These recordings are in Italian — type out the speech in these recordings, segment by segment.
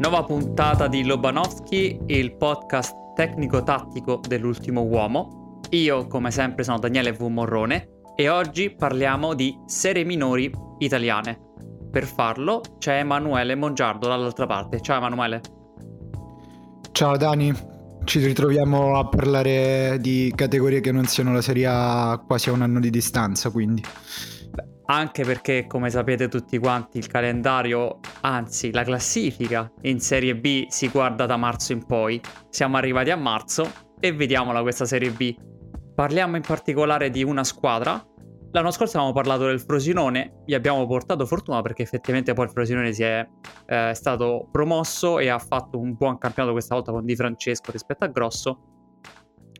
Nuova puntata di Lobanovski, il podcast tecnico-tattico dell'ultimo uomo. Io, come sempre, sono Daniele V. Morrone e oggi parliamo di serie minori italiane. Per farlo c'è Emanuele Mongiardo dall'altra parte. Ciao Emanuele. Ciao Dani, ci ritroviamo a parlare di categorie che non siano la Serie A quasi a un anno di distanza, quindi... Anche perché, come sapete tutti quanti, il calendario, anzi la classifica in Serie B si guarda da marzo in poi. Siamo arrivati a marzo e vediamola questa Serie B. Parliamo in particolare di una squadra. L'anno scorso avevamo parlato del Frosinone, gli abbiamo portato fortuna perché effettivamente poi il Frosinone si è stato promosso e ha fatto un buon campionato questa volta con Di Francesco rispetto a Grosso.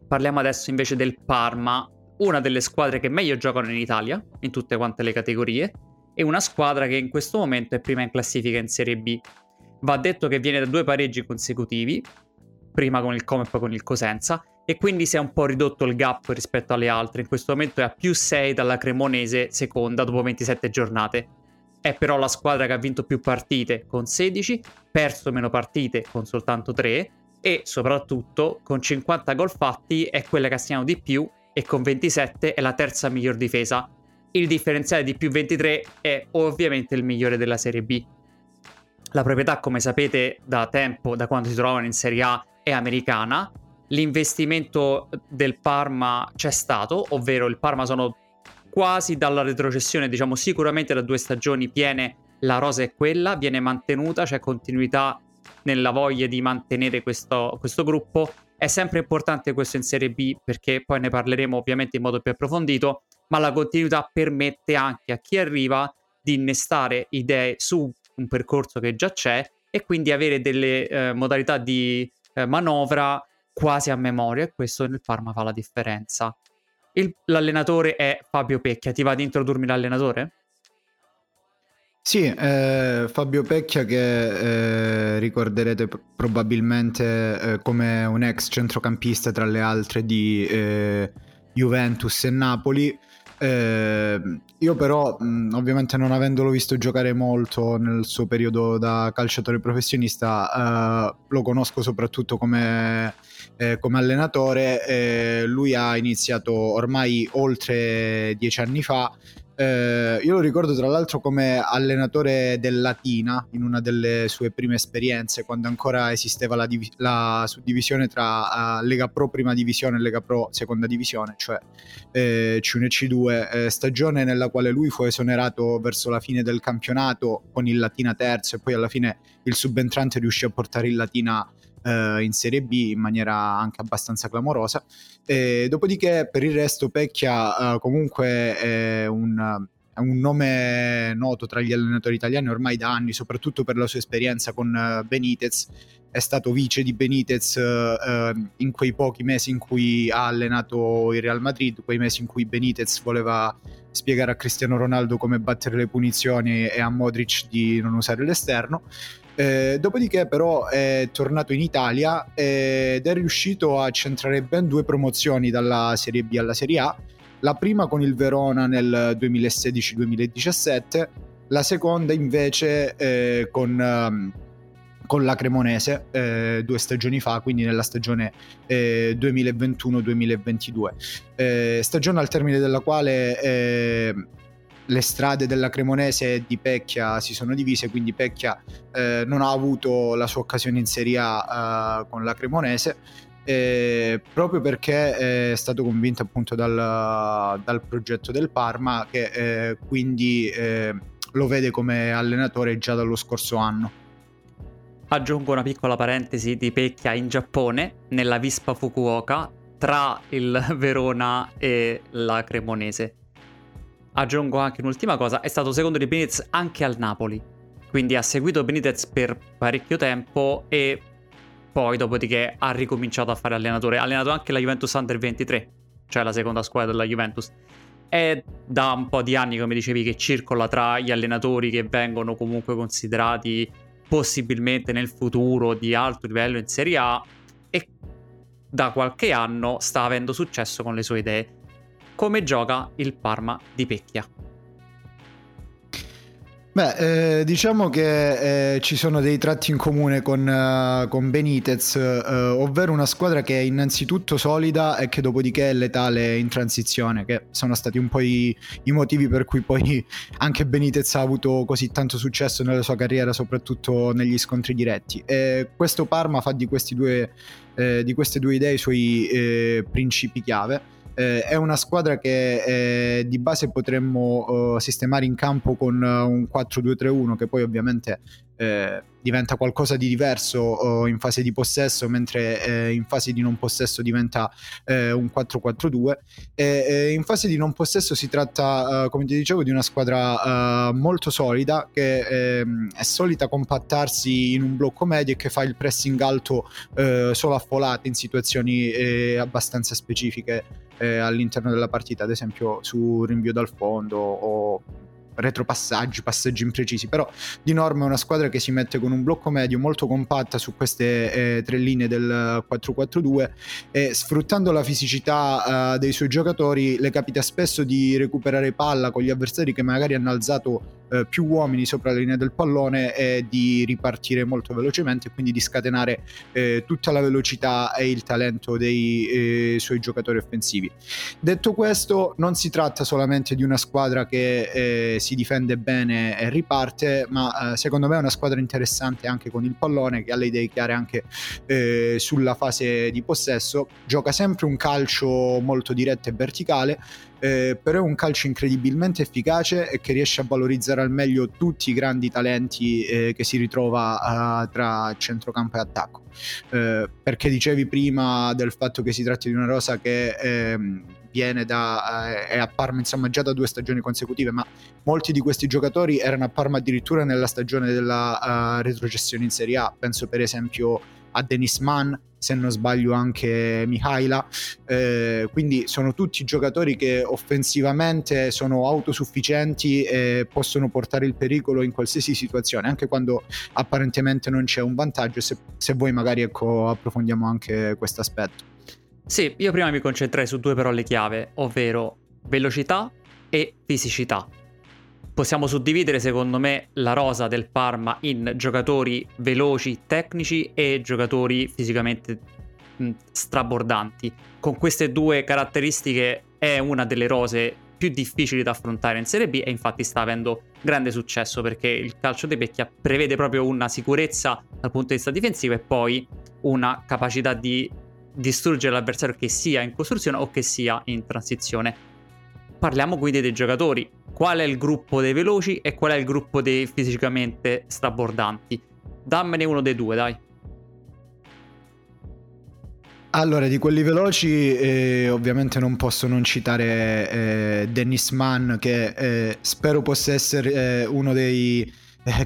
Parliamo adesso invece del Parma, una delle squadre che meglio giocano in Italia, in tutte quante le categorie, e una squadra che in questo momento è prima in classifica in Serie B. Va detto che viene da due pareggi consecutivi, prima con il Como e poi con il Cosenza, e quindi si è un po' ridotto il gap rispetto alle altre. In questo momento è a più 6 dalla Cremonese, seconda, dopo 27 giornate. È però la squadra che ha vinto più partite, con 16, perso meno partite, con soltanto 3, e soprattutto, con 50 gol fatti, è quella che ha segnato di più, e con 27 è la terza miglior difesa. Il differenziale di più 23 è ovviamente il migliore della Serie B. La proprietà, come sapete, da tempo, da quando si trovano in Serie A, è americana. L'investimento del Parma c'è stato, ovvero il Parma sono quasi dalla retrocessione, diciamo sicuramente da 2 stagioni piene, la rosa è quella, viene mantenuta, c'è continuità nella voglia di mantenere questo gruppo. È sempre importante questo in Serie B perché poi ne parleremo ovviamente in modo più approfondito, ma la continuità permette anche a chi arriva di innestare idee su un percorso che già c'è e quindi avere delle modalità di manovra quasi a memoria, e questo nel Parma fa la differenza. L'allenatore è Fabio Pecchia. Ti va di introdurmi l'allenatore? Sì, Fabio Pecchia che ricorderete probabilmente come un ex centrocampista tra le altre di Juventus e Napoli. Io però ovviamente non avendolo visto giocare molto nel suo periodo da calciatore professionista lo conosco soprattutto come allenatore. Lui ha iniziato ormai oltre 10 anni fa. Io lo ricordo tra l'altro come allenatore del Latina in una delle sue prime esperienze, quando ancora esisteva la suddivisione tra Lega Pro prima divisione e Lega Pro seconda divisione, cioè C1 e C2, stagione nella quale lui fu esonerato verso la fine del campionato con il Latina terzo e poi alla fine il subentrante riuscì a portare il Latina in Serie B in maniera anche abbastanza clamorosa. Dopodiché per il resto Pecchia comunque è un nome noto tra gli allenatori italiani ormai da anni, soprattutto per la sua esperienza con Benitez. È stato vice di Benitez in quei pochi mesi in cui ha allenato il Real Madrid, quei mesi in cui Benitez voleva spiegare a Cristiano Ronaldo come battere le punizioni e a Modric di non usare l'esterno. Dopodiché però è tornato in Italia ed è riuscito a centrare ben 2 promozioni dalla Serie B alla Serie A, la prima con il Verona nel 2016-2017, la seconda invece con la Cremonese 2 stagioni fa, quindi nella stagione 2021-2022, stagione al termine della quale le strade della Cremonese di Pecchia si sono divise, quindi Pecchia non ha avuto la sua occasione in Serie A con la Cremonese, proprio perché è stato convinto appunto dal progetto del Parma, che quindi lo vede come allenatore già dallo scorso anno. Aggiungo una piccola parentesi di Pecchia in Giappone, nella Vispa Fukuoka, tra il Verona e la Cremonese. Aggiungo anche un'ultima cosa, è stato secondo di Benitez anche al Napoli, quindi ha seguito Benitez per parecchio tempo e poi dopodiché ha ricominciato a fare allenatore. Ha allenato anche la Juventus Under 23, cioè la seconda squadra della Juventus. È da un po' di anni, come dicevi, che circola tra gli allenatori che vengono comunque considerati possibilmente nel futuro di alto livello in Serie A, e da qualche anno sta avendo successo con le sue idee. Come gioca il Parma di Pecchia? Beh, diciamo che ci sono dei tratti in comune con Benitez, ovvero una squadra che è innanzitutto solida e che dopodiché è letale in transizione, che sono stati un po' i motivi per cui poi anche Benitez ha avuto così tanto successo nella sua carriera, soprattutto negli scontri diretti. E questo Parma fa di queste due idee i suoi principi chiave. È una squadra che di base potremmo sistemare in campo con un 4-2-3-1, che poi ovviamente diventa qualcosa di diverso in fase di possesso, mentre in fase di non possesso diventa un 4-4-2. In fase di non possesso si tratta, come ti dicevo, di una squadra molto solida, che è solita compattarsi in un blocco medio e che fa il pressing alto solo a folate in situazioni abbastanza specifiche all'interno della partita, ad esempio su rinvio dal fondo o retropassaggi, passaggi imprecisi. Però di norma è una squadra che si mette con un blocco medio molto compatta su queste tre linee del 4-4-2 e, sfruttando la fisicità dei suoi giocatori, le capita spesso di recuperare palla con gli avversari che magari hanno alzato più uomini sopra la linea del pallone, e di ripartire molto velocemente, e quindi di scatenare tutta la velocità e il talento dei suoi giocatori offensivi. Detto questo, non si tratta solamente di una squadra che si difende bene e riparte, ma secondo me è una squadra interessante anche con il pallone, che ha le idee chiare anche sulla fase di possesso. Gioca sempre un calcio molto diretto e verticale, però è un calcio incredibilmente efficace e che riesce a valorizzare al meglio tutti i grandi talenti che si ritrova tra centrocampo e attacco, perché dicevi prima del fatto che si tratti di una rosa che viene è a Parma insomma già da 2 stagioni consecutive, ma molti di questi giocatori erano a Parma addirittura nella stagione della retrocessione in Serie A. Penso per esempio a Dennis Man, se non sbaglio anche Mihaila, quindi sono tutti giocatori che offensivamente sono autosufficienti e possono portare il pericolo in qualsiasi situazione, anche quando apparentemente non c'è un vantaggio. Se vuoi magari, ecco, approfondiamo anche questo aspetto. Sì, io prima mi concentrai su 2 parole chiave, ovvero velocità e fisicità. Possiamo suddividere, secondo me, la rosa del Parma in giocatori veloci, tecnici, e giocatori fisicamente strabordanti. Con queste 2 caratteristiche è una delle rose più difficili da affrontare in Serie B, e infatti sta avendo grande successo, perché il calcio di Pecchia prevede proprio una sicurezza dal punto di vista difensivo e poi una capacità di distruggere l'avversario, che sia in costruzione o che sia in transizione. Parliamo quindi dei giocatori. Qual è il gruppo dei veloci e qual è il gruppo dei fisicamente strabordanti? Dammene uno dei 2, dai. Allora, di quelli veloci ovviamente non posso non citare Dennis Mann, che spero possa essere uno dei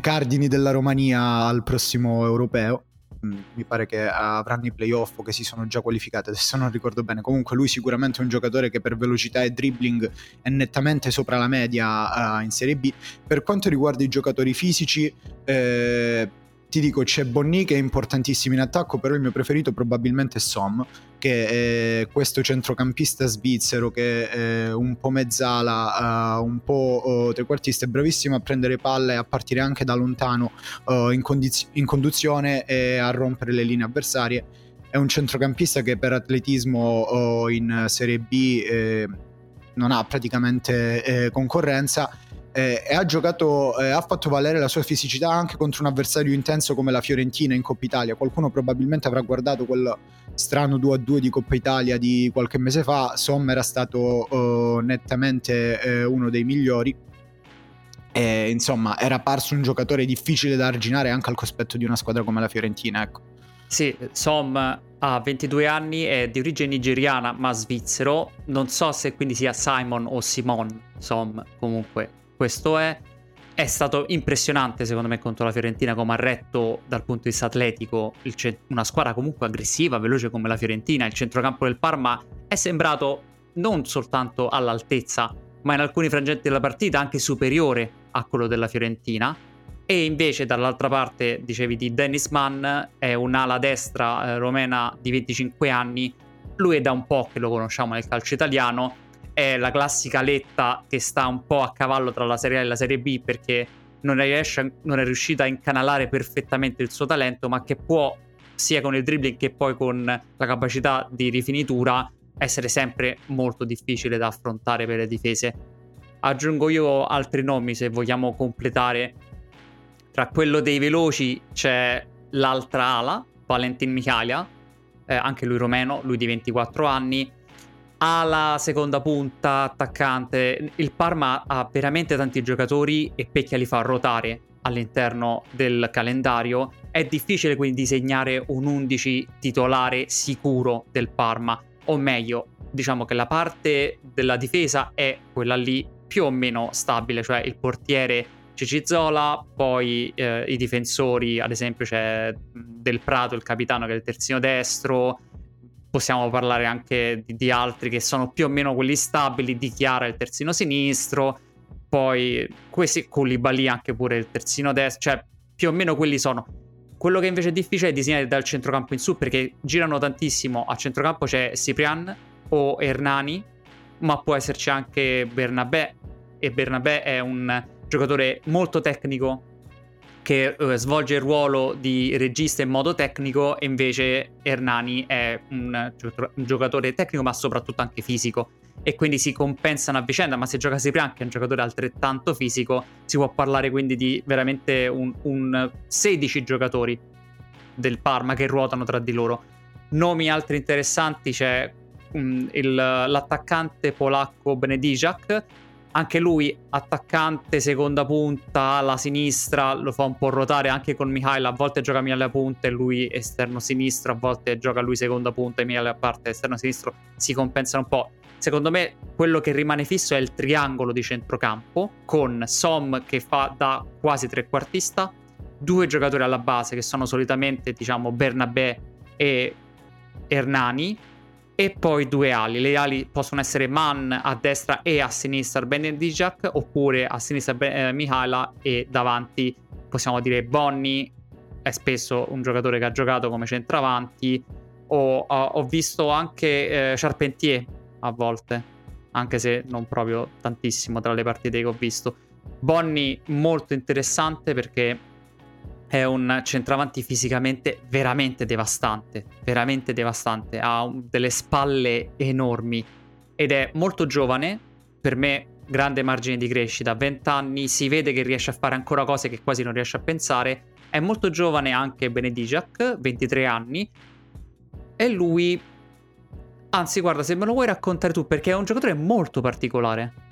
cardini della Romania al prossimo europeo. Mi pare che avranno i playoff o che si sono già qualificati, adesso non ricordo bene. Comunque lui sicuramente è un giocatore che per velocità e dribbling è nettamente sopra la media in Serie B. Per quanto riguarda i giocatori fisici, ti dico, c'è Bonny che è importantissimo in attacco, però il mio preferito probabilmente è Som, che è questo centrocampista svizzero che è un po' mezzala, un po' trequartista, è bravissimo a prendere palle, a partire anche da lontano in conduzione e a rompere le linee avversarie. È un centrocampista che per atletismo in Serie B non ha praticamente concorrenza, ha giocato, ha fatto valere la sua fisicità anche contro un avversario intenso come la Fiorentina in Coppa Italia. Qualcuno probabilmente avrà guardato quel strano 2-2 di Coppa Italia di qualche mese fa. Som era stato nettamente uno dei migliori e, insomma, era parso un giocatore difficile da arginare anche al cospetto di una squadra come la Fiorentina, ecco. Sì, Som ha 22 anni, è di origine nigeriana ma svizzero, non so se quindi sia Simon o Simon Som, comunque questo è stato impressionante secondo me contro la Fiorentina, come ha retto dal punto di vista atletico una squadra comunque aggressiva, veloce come la Fiorentina. Il centrocampo del Parma è sembrato non soltanto all'altezza, ma in alcuni frangenti della partita anche superiore a quello della Fiorentina. E invece dall'altra parte, dicevi di Dennis Man, è un'ala destra romena di 25 anni, lui è da un po' che lo conosciamo nel calcio italiano, è la classica aletta che sta un po' a cavallo tra la Serie A e la Serie B, perché non è riuscita a incanalare perfettamente il suo talento, ma che può, sia con il dribbling che poi con la capacità di rifinitura, essere sempre molto difficile da affrontare per le difese. Aggiungo io altri nomi se vogliamo completare. Tra quello dei veloci c'è l'altra ala, Valentin Mihaila, anche lui romeno, lui di 24 anni. Ala, seconda punta, attaccante. Il Parma ha veramente tanti giocatori e Pecchia li fa ruotare all'interno del calendario. È difficile quindi disegnare un 11 titolare sicuro del Parma, o meglio, diciamo che la parte della difesa è quella lì più o meno stabile, cioè il portiere Chichizola, poi i difensori, ad esempio c'è Del Prato, il capitano, che è il terzino destro. Possiamo parlare anche di altri che sono più o meno quelli stabili, di Chiara il terzino sinistro, poi questi Koulibaly anche pure il terzino destro, cioè più o meno quelli sono. Quello che invece è difficile è disegnare dal centrocampo in su, perché girano tantissimo. A centrocampo c'è Cyprien o Hernani, ma può esserci anche Bernabé, e Bernabé è un giocatore molto tecnico che svolge il ruolo di regista in modo tecnico, e invece Hernani è un giocatore tecnico ma soprattutto anche fisico, e quindi si compensano a vicenda. Ma se gioca Cyprien, che è un giocatore altrettanto fisico, si può parlare quindi di veramente un 16 giocatori del Parma che ruotano tra di loro. Nomi altri interessanti, c'è l'attaccante polacco Benedyczak, anche lui attaccante, seconda punta, alla sinistra, lo fa un po' ruotare anche con Mihaila. A volte gioca Mihaila punta e lui esterno sinistro, a volte gioca lui seconda punta e Mihaila a parte esterno sinistro, si compensano un po'. Secondo me quello che rimane fisso è il triangolo di centrocampo, con Som che fa da quasi trequartista, due giocatori alla base che sono solitamente, diciamo, Bernabé e Hernani, e poi due ali. Le ali possono essere Man a destra e a sinistra Benedijac, oppure a sinistra Mihaila, e davanti possiamo dire Bonny, è spesso un giocatore che ha giocato come centravanti, o ho visto anche Charpentier a volte, anche se non proprio tantissimo tra le partite che ho visto. Bonny molto interessante perché è un centravanti fisicamente veramente devastante, ha delle spalle enormi ed è molto giovane, per me grande margine di crescita, 20 anni, si vede che riesce a fare ancora cose che quasi non riesce a pensare, è molto giovane anche Benedyczak, 23 anni, e lui, anzi guarda, se me lo vuoi raccontare tu, perché è un giocatore molto particolare.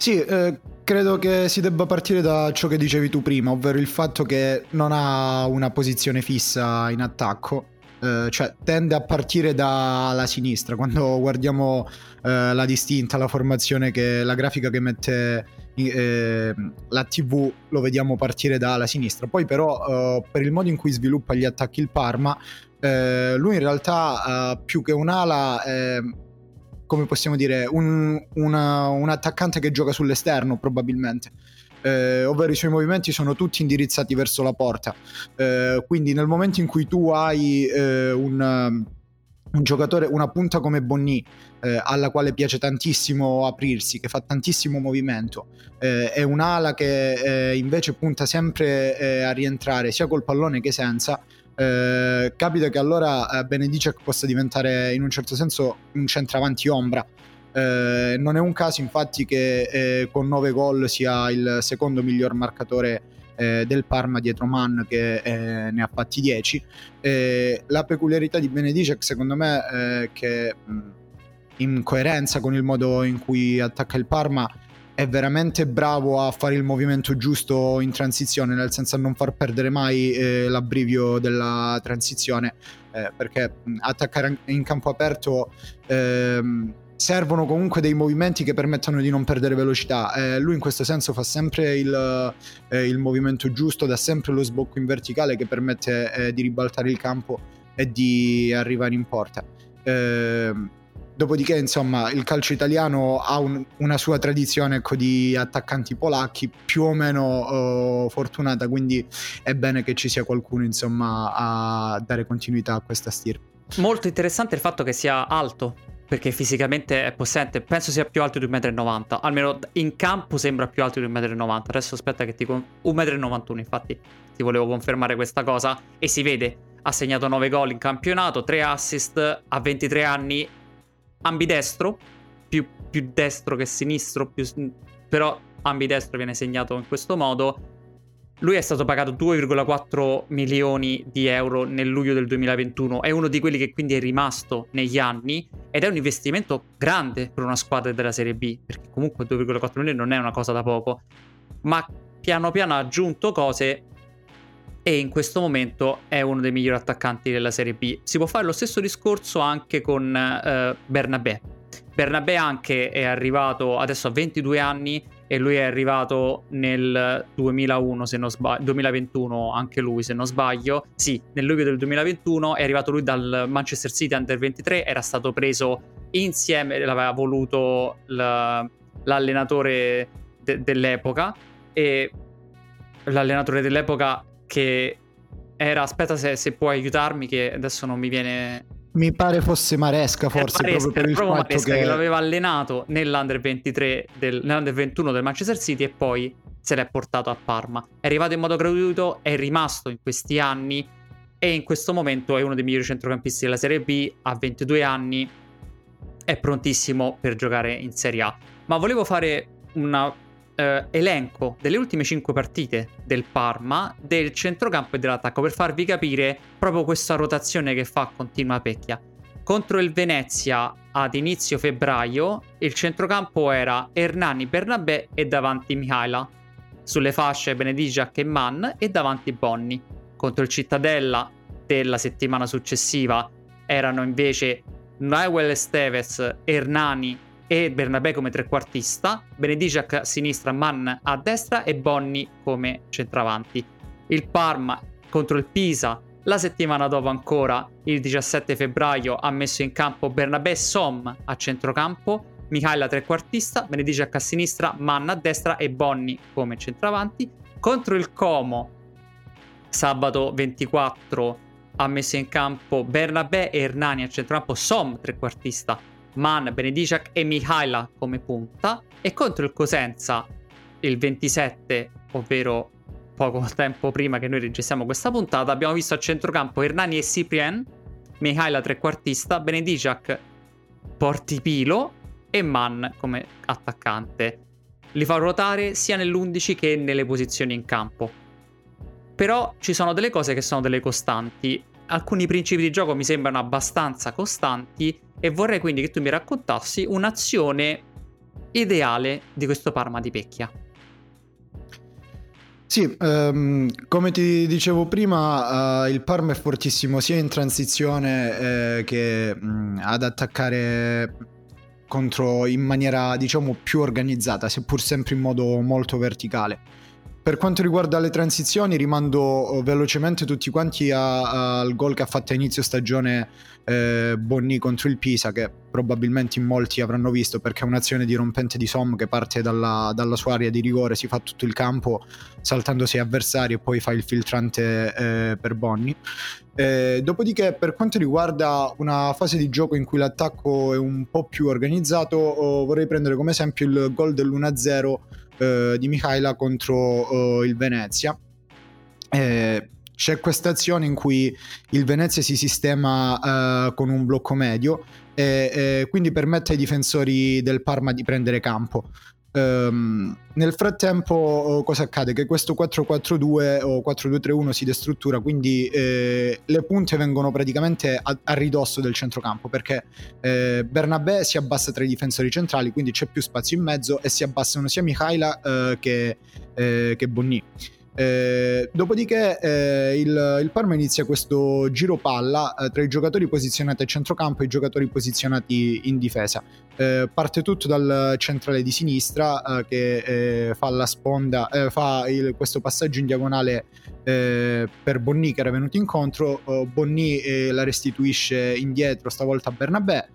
Sì, credo che si debba partire da ciò che dicevi tu prima, ovvero il fatto che non ha una posizione fissa in attacco, cioè tende a partire dalla sinistra. Quando guardiamo la distinta, la formazione, che la grafica che mette la TV, lo vediamo partire dalla sinistra. Poi però per il modo in cui sviluppa gli attacchi il Parma, lui in realtà più che un'ala... come possiamo dire, un attaccante che gioca sull'esterno probabilmente, ovvero i suoi movimenti sono tutti indirizzati verso la porta, quindi nel momento in cui tu hai un giocatore, una punta come Bonny, alla quale piace tantissimo aprirsi, che fa tantissimo movimento, è un'ala che invece punta sempre a rientrare sia col pallone che senza. Capita che allora Benedicek possa diventare in un certo senso un centravanti ombra, Non è un caso infatti che con 9 gol sia il secondo miglior marcatore del Parma dietro Man, che ne ha fatti 10. La peculiarità di Benedicek, secondo me, che in coerenza con il modo in cui attacca il Parma, è veramente bravo a fare il movimento giusto in transizione, nel senso a non far perdere mai l'abbrivio della transizione, perché attaccare in campo aperto servono comunque dei movimenti che permettono di non perdere velocità. Lui in questo senso fa sempre il movimento giusto, dà sempre lo sbocco in verticale che permette di ribaltare il campo e di arrivare in porta. Dopodiché, insomma, il calcio italiano ha una sua tradizione, ecco, di attaccanti polacchi più o meno fortunata, quindi è bene che ci sia qualcuno, insomma, a dare continuità a questa stirpe. Molto interessante il fatto che sia alto, perché fisicamente è possente, penso sia più alto di 1,90 m, almeno in campo sembra più alto di 1,90 m, adesso aspetta che ti 1,91 m, infatti ti volevo confermare questa cosa, e si vede, ha segnato 9 gol in campionato, 3 assist, a 23 anni... ambidestro, più destro che sinistro, però ambidestro viene segnato in questo modo. Lui è stato pagato 2,4 milioni di euro nel luglio del 2021, è uno di quelli che quindi è rimasto negli anni, ed è un investimento grande per una squadra della Serie B, perché comunque 2,4 milioni non è una cosa da poco, ma piano piano ha aggiunto cose e in questo momento è uno dei migliori attaccanti della Serie B. Si può fare lo stesso discorso anche con Bernabé. Bernabé anche è arrivato adesso a 22 anni e lui è arrivato nel 2021 anche lui, se non sbaglio. Sì, nel luglio del 2021 è arrivato lui dal Manchester City Under 23, era stato preso insieme, l'aveva voluto l'allenatore dell'epoca, e l'allenatore dell'epoca che era, aspetta se puoi aiutarmi che adesso non mi viene, mi pare fosse Maresca, forse Maresca, proprio per il fatto Maresca che l'aveva allenato nell'Under 23 nell'Under 21 del Manchester City, e poi se l'è portato a Parma, è arrivato in modo gratuito, è rimasto in questi anni e in questo momento è uno dei migliori centrocampisti della Serie B, ha 22 anni, è prontissimo per giocare in Serie A. Ma volevo fare una elenco delle ultime 5 partite del Parma, del centrocampo e dell'attacco, per farvi capire proprio questa rotazione che fa continua Pecchia. Contro il Venezia ad inizio febbraio il centrocampo era Hernani, Bernabé e davanti Mihaila, sulle fasce Bénédyczak e Man e davanti Bonny. Contro il Cittadella della settimana successiva erano invece Nahuel Esteves, Hernani e Bernabé come trequartista, Benediciak a sinistra, Mann a destra e Bonny come centravanti. Il Parma contro il Pisa la settimana dopo ancora, il 17 febbraio, ha messo in campo Bernabé, Som a centrocampo, Mihaila trequartista, Benediciak a sinistra, Mann a destra e Bonny come centravanti. Contro il Como sabato 24 ha messo in campo Bernabé e Hernani a centrocampo, Som trequartista, Man, Benediciak e Mihaila come punta. E contro il Cosenza il 27, ovvero poco tempo prima che noi registriamo questa puntata, abbiamo visto a centrocampo Hernani e Cyprien, Mihaila trequartista, Benediciak portipilo e Man come attaccante. Li fa ruotare sia nell'11 che nelle posizioni in campo, però ci sono delle cose che sono delle costanti, alcuni principi di gioco mi sembrano abbastanza costanti, e vorrei quindi che tu mi raccontassi un'azione ideale di questo Parma di Pecchia. Sì, come ti dicevo prima, il Parma è fortissimo sia in transizione che ad attaccare contro in maniera, diciamo, più organizzata, seppur sempre in modo molto verticale. Per quanto riguarda le transizioni, rimando velocemente tutti quanti al gol che ha fatto a inizio stagione Bonny contro il Pisa, che probabilmente in molti avranno visto, perché è un'azione dirompente di Som che parte dalla sua area di rigore, si fa tutto il campo saltando 6 avversari e poi fa il filtrante per Bonny. Dopodiché, per quanto riguarda una fase di gioco in cui l'attacco è un po' più organizzato, vorrei prendere come esempio il gol dell'1-0 di Mihaila contro il Venezia. C'è questa azione in cui il Venezia si sistema con un blocco medio, quindi permette ai difensori del Parma di prendere campo. Nel frattempo cosa accade? Che questo 4-4-2 o 4-2-3-1 si destruttura, quindi le punte vengono praticamente a ridosso del centrocampo, perché Bernabé si abbassa tra i difensori centrali, quindi c'è più spazio in mezzo e si abbassano sia Mihaila che Bonny. Dopodiché il Parma inizia questo giro palla tra i giocatori posizionati a centrocampo e i giocatori posizionati in difesa. Parte tutto dal centrale di sinistra che fa la sponda, questo passaggio in diagonale per Bonny, che era venuto incontro. Bonny la restituisce indietro, stavolta a Bernabé.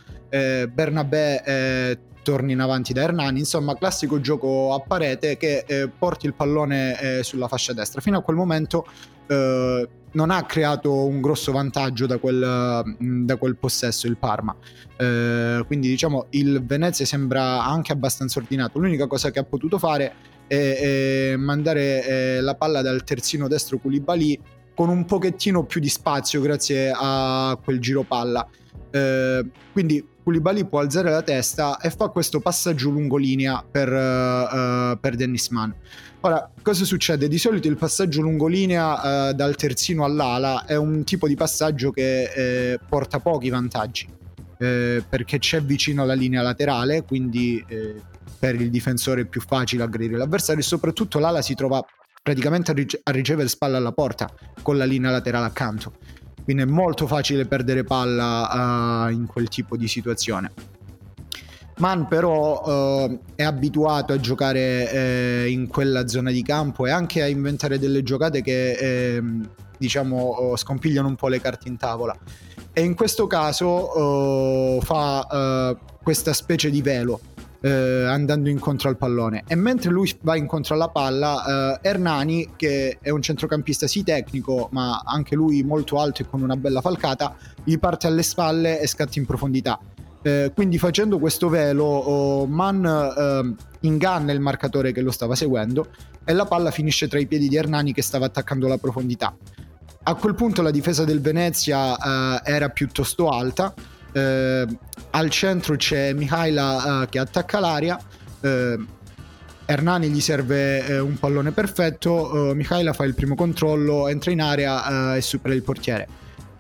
Bernabé torni in avanti da Hernani, insomma classico gioco a parete che porti il pallone sulla fascia destra. Fino a quel momento non ha creato un grosso vantaggio da quel possesso il Parma, quindi diciamo il Venezia sembra anche abbastanza ordinato. L'unica cosa che ha potuto fare è mandare la palla dal terzino destro Koulibaly con un pochettino più di spazio grazie a quel giro palla, quindi Koulibaly può alzare la testa e fa questo passaggio lungolinea per Dennis Man. Ora, cosa succede? Di solito il passaggio lungolinea dal terzino all'ala è un tipo di passaggio che porta pochi vantaggi, perché c'è vicino alla linea laterale, quindi per il difensore è più facile aggredire l'avversario, e soprattutto l'ala si trova praticamente a ricevere spalla alla porta con la linea laterale accanto. Quindi è molto facile perdere palla in quel tipo di situazione. Man però è abituato a giocare in quella zona di campo e anche a inventare delle giocate che diciamo scompigliano un po' le carte in tavola. E in questo caso fa questa specie di velo andando incontro al pallone, e mentre lui va incontro alla palla Hernani, che è un centrocampista sì tecnico ma anche lui molto alto e con una bella falcata, gli parte alle spalle e scatta in profondità, quindi facendo questo velo Mann inganna il marcatore che lo stava seguendo e la palla finisce tra i piedi di Hernani che stava attaccando la profondità. A quel punto la difesa del Venezia era piuttosto alta. Al centro c'è Mihaila che attacca l'aria, Hernani gli serve un pallone perfetto, Mihaila fa il primo controllo, entra in area e supera il portiere.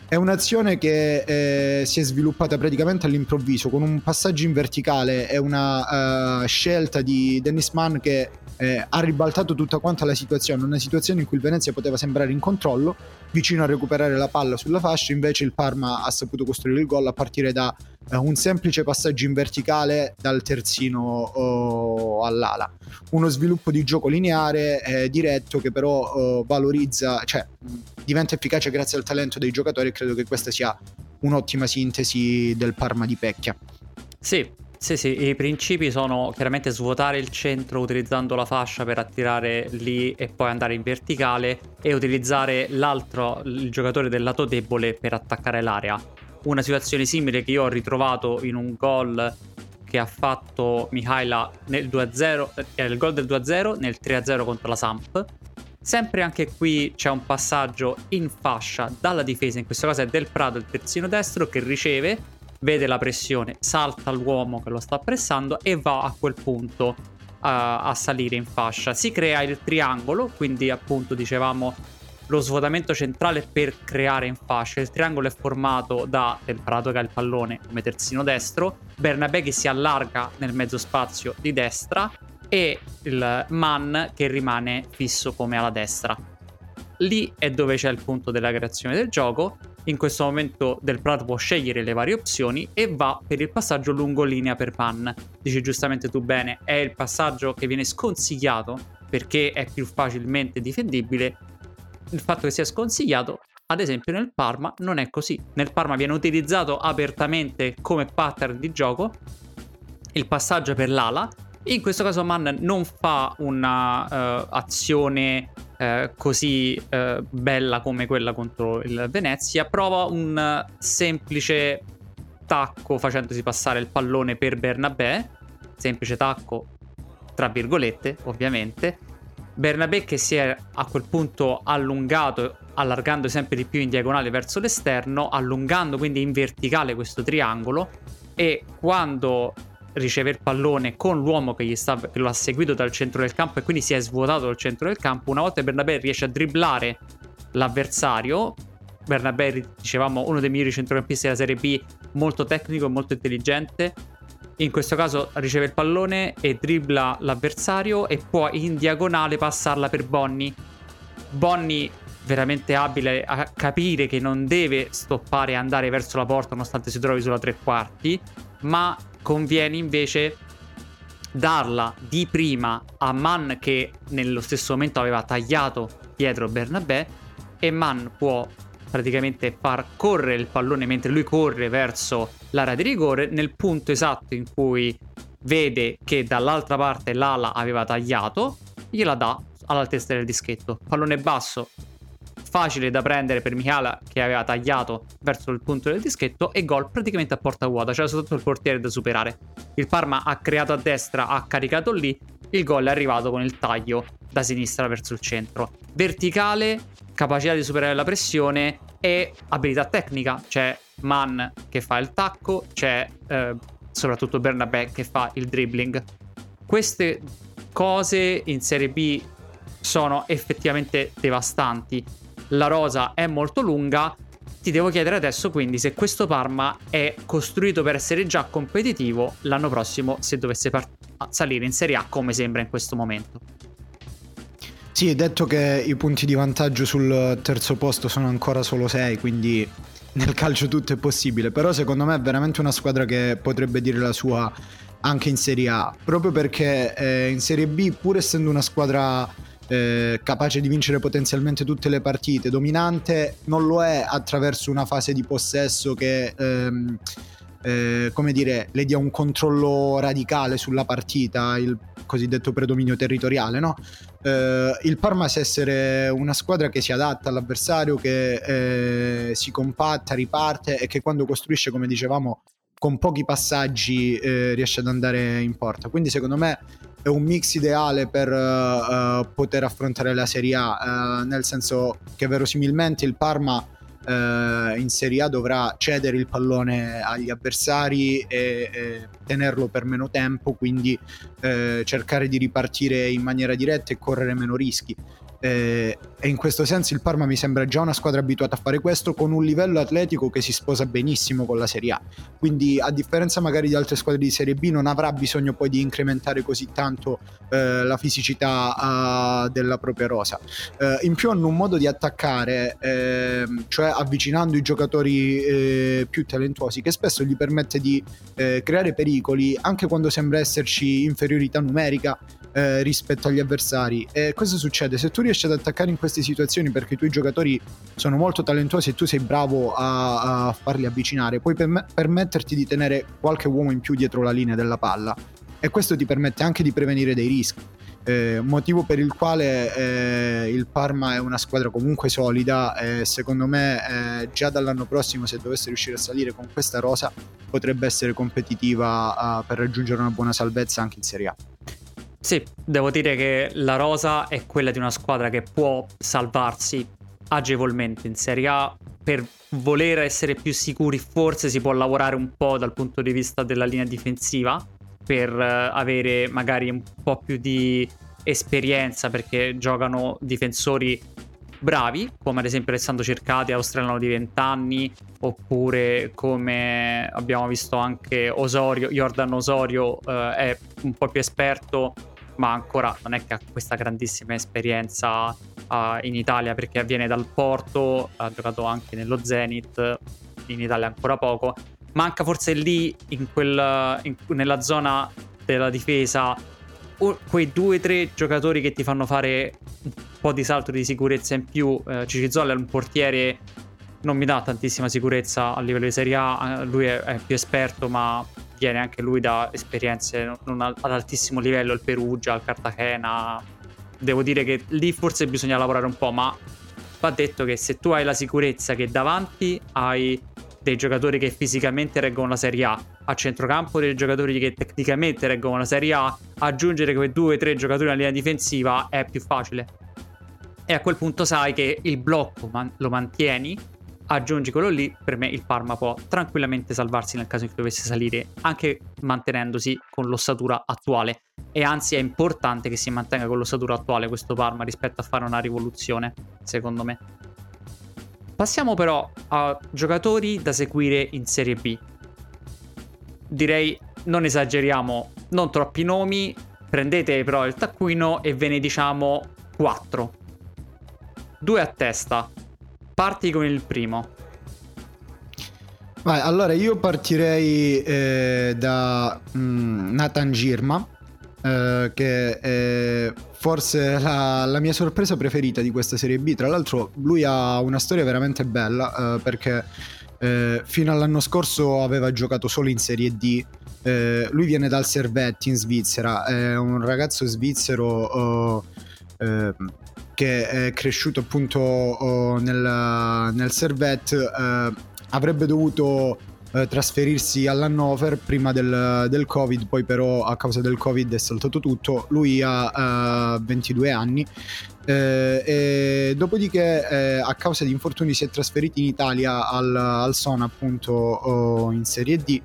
È un'azione che si è sviluppata praticamente all'improvviso, con un passaggio in verticale e una scelta di Dennis Mann che ha ribaltato tutta quanta la situazione. Una situazione in cui il Venezia poteva sembrare in controllo, vicino a recuperare la palla sulla fascia, invece il Parma ha saputo costruire il gol a partire da un semplice passaggio in verticale dal terzino all'ala. Uno sviluppo di gioco lineare, diretto, che però valorizza, cioè diventa efficace grazie al talento dei giocatori, e credo che questa sia un'ottima sintesi del Parma di Pecchia. Sì, i principi sono chiaramente svuotare il centro utilizzando la fascia per attirare lì e poi andare in verticale, e utilizzare il giocatore del lato debole per attaccare l'area. Una situazione simile che io ho ritrovato in un gol che ha fatto Mihaila nel 2-0, il gol del 2-0 nel 3-0 contro la Samp. Sempre anche qui c'è un passaggio in fascia dalla difesa, in questo caso è Del Prato, il terzino destro, che riceve, vede la pressione, salta l'uomo che lo sta pressando e va a quel punto a salire in fascia. Si crea il triangolo, quindi appunto dicevamo lo svuotamento centrale per creare in fascia. Il triangolo è formato da Del Prato che ha il pallone come terzino destro, Bernabé che si allarga nel mezzo spazio di destra e il Man che rimane fisso come ala destra. Lì è dove c'è il punto della creazione del gioco. In questo momento Del Prato può scegliere le varie opzioni e va per il passaggio lungolinea per Pan. Dici giustamente tu bene, è il passaggio che viene sconsigliato perché è più facilmente difendibile. Il fatto che sia sconsigliato, ad esempio, nel Parma non è così. Nel Parma viene utilizzato apertamente come pattern di gioco il passaggio per l'ala. In questo caso Mann non fa un'azione così bella come quella contro il Venezia, prova un semplice tacco facendosi passare il pallone per Bernabé, semplice tacco tra virgolette ovviamente. Bernabé che si è a quel punto allungato, allargando sempre di più in diagonale verso l'esterno, allungando quindi in verticale questo triangolo, e quando riceve il pallone con l'uomo che lo ha seguito dal centro del campo e quindi si è svuotato dal centro del campo, una volta Bernabé riesce a dribblare l'avversario. Bernabé, dicevamo, uno dei migliori centrocampisti della Serie B, molto tecnico e molto intelligente. In questo caso riceve il pallone e dribbla l'avversario e può in diagonale passarla per Bonny. Bonny veramente abile a capire che non deve stoppare e andare verso la porta nonostante si trovi sulla tre quarti, ma conviene invece darla di prima a Man, che nello stesso momento aveva tagliato dietro Bernabé, e Man può praticamente far correre il pallone mentre lui corre verso l'area di rigore nel punto esatto in cui vede che dall'altra parte l'ala aveva tagliato, gliela dà all'altezza del dischetto. Pallone basso, facile da prendere per Mihaila che aveva tagliato verso il punto del dischetto, e gol praticamente a porta vuota, c'era soltanto il portiere da superare. Il Parma ha creato a destra, ha caricato lì, il gol è arrivato con il taglio da sinistra verso il centro. Verticale, capacità di superare la pressione e abilità tecnica. C'è Man che fa il tacco, c'è soprattutto Bernabé che fa il dribbling. Queste cose in Serie B sono effettivamente devastanti. La rosa è molto lunga. Ti devo chiedere adesso quindi se questo Parma è costruito per essere già competitivo l'anno prossimo, se dovesse salire in Serie A come sembra in questo momento. Sì, è detto che i punti di vantaggio sul terzo posto sono ancora solo 6, quindi nel calcio tutto è possibile, però secondo me è veramente una squadra che potrebbe dire la sua anche in Serie A, proprio perché in Serie B, pur essendo una squadra capace di vincere potenzialmente tutte le partite, dominante, non lo è attraverso una fase di possesso che le dia un controllo radicale sulla partita, il cosiddetto predominio territoriale, no? Il Parma sa essere una squadra che si adatta all'avversario, che si compatta, riparte e che quando costruisce, come dicevamo, con pochi passaggi riesce ad andare in porta. Quindi secondo me è un mix ideale per poter affrontare la Serie A, nel senso che verosimilmente il Parma in Serie A dovrà cedere il pallone agli avversari e tenerlo per meno tempo, quindi cercare di ripartire in maniera diretta e correre meno rischi. E in questo senso il Parma mi sembra già una squadra abituata a fare questo, con un livello atletico che si sposa benissimo con la Serie A, quindi a differenza magari di altre squadre di Serie B non avrà bisogno poi di incrementare così tanto la fisicità della propria rosa. In più hanno un modo di attaccare, cioè avvicinando i giocatori più talentuosi, che spesso gli permette di creare pericoli anche quando sembra esserci inferiorità numerica rispetto agli avversari. E cosa succede? Se tu riesci ad attaccare in queste situazioni perché i tuoi giocatori sono molto talentuosi e tu sei bravo a farli avvicinare, puoi permetterti di tenere qualche uomo in più dietro la linea della palla, e questo ti permette anche di prevenire dei rischi, motivo per il quale il Parma è una squadra comunque solida e secondo me già dall'anno prossimo, se dovesse riuscire a salire con questa rosa, potrebbe essere competitiva per raggiungere una buona salvezza anche in Serie A. Sì, devo dire che la rosa è quella di una squadra che può salvarsi agevolmente in Serie A. Per voler essere più sicuri forse si può lavorare un po' dal punto di vista della linea difensiva, per avere magari un po' più di esperienza, perché giocano difensori bravi come ad esempio Alessandro Cercati, australiano di 20 anni, oppure come abbiamo visto anche Osorio, Jordan Osorio è un po' più esperto, ma ancora non è che ha questa grandissima esperienza in Italia, perché viene dal Porto, ha giocato anche nello Zenit, in Italia ancora poco. Manca forse lì, nella zona della difesa, quei 2-3 giocatori che ti fanno fare un po' di salto di sicurezza in più. Chichizola è un portiere, non mi dà tantissima sicurezza a livello di Serie A, lui è più esperto, ma viene anche lui da esperienze non ad altissimo livello, il Perugia, il Cartagena. Devo dire che lì forse bisogna lavorare un po', ma va detto che se tu hai la sicurezza che davanti hai dei giocatori che fisicamente reggono la Serie A, a centrocampo dei giocatori che tecnicamente reggono la Serie A, aggiungere quei 2-3 giocatori alla linea difensiva è più facile, e a quel punto sai che il blocco lo mantieni, aggiungi quello lì, per me il Parma può tranquillamente salvarsi nel caso in cui dovesse salire, anche mantenendosi con l'ossatura attuale, e anzi è importante che si mantenga con l'ossatura attuale questo Parma rispetto a fare una rivoluzione, secondo me. Passiamo però a giocatori da seguire in Serie B. Direi non esageriamo, non troppi nomi, prendete però il taccuino e ve ne diciamo 4. 2 a testa. Parti con il primo. Vai, allora io partirei da Nathan Girma, che è forse la mia sorpresa preferita di questa Serie B. Tra l'altro lui ha una storia veramente bella, perché fino all'anno scorso aveva giocato solo in Serie D. Lui viene dal Servetti in Svizzera, è un ragazzo svizzero che è cresciuto appunto nel Servette. Avrebbe dovuto trasferirsi all'Hannover prima del Covid, poi però a causa del Covid è saltato tutto. Lui ha 22 anni e dopodiché a causa di infortuni si è trasferito in Italia al Som, appunto in Serie D,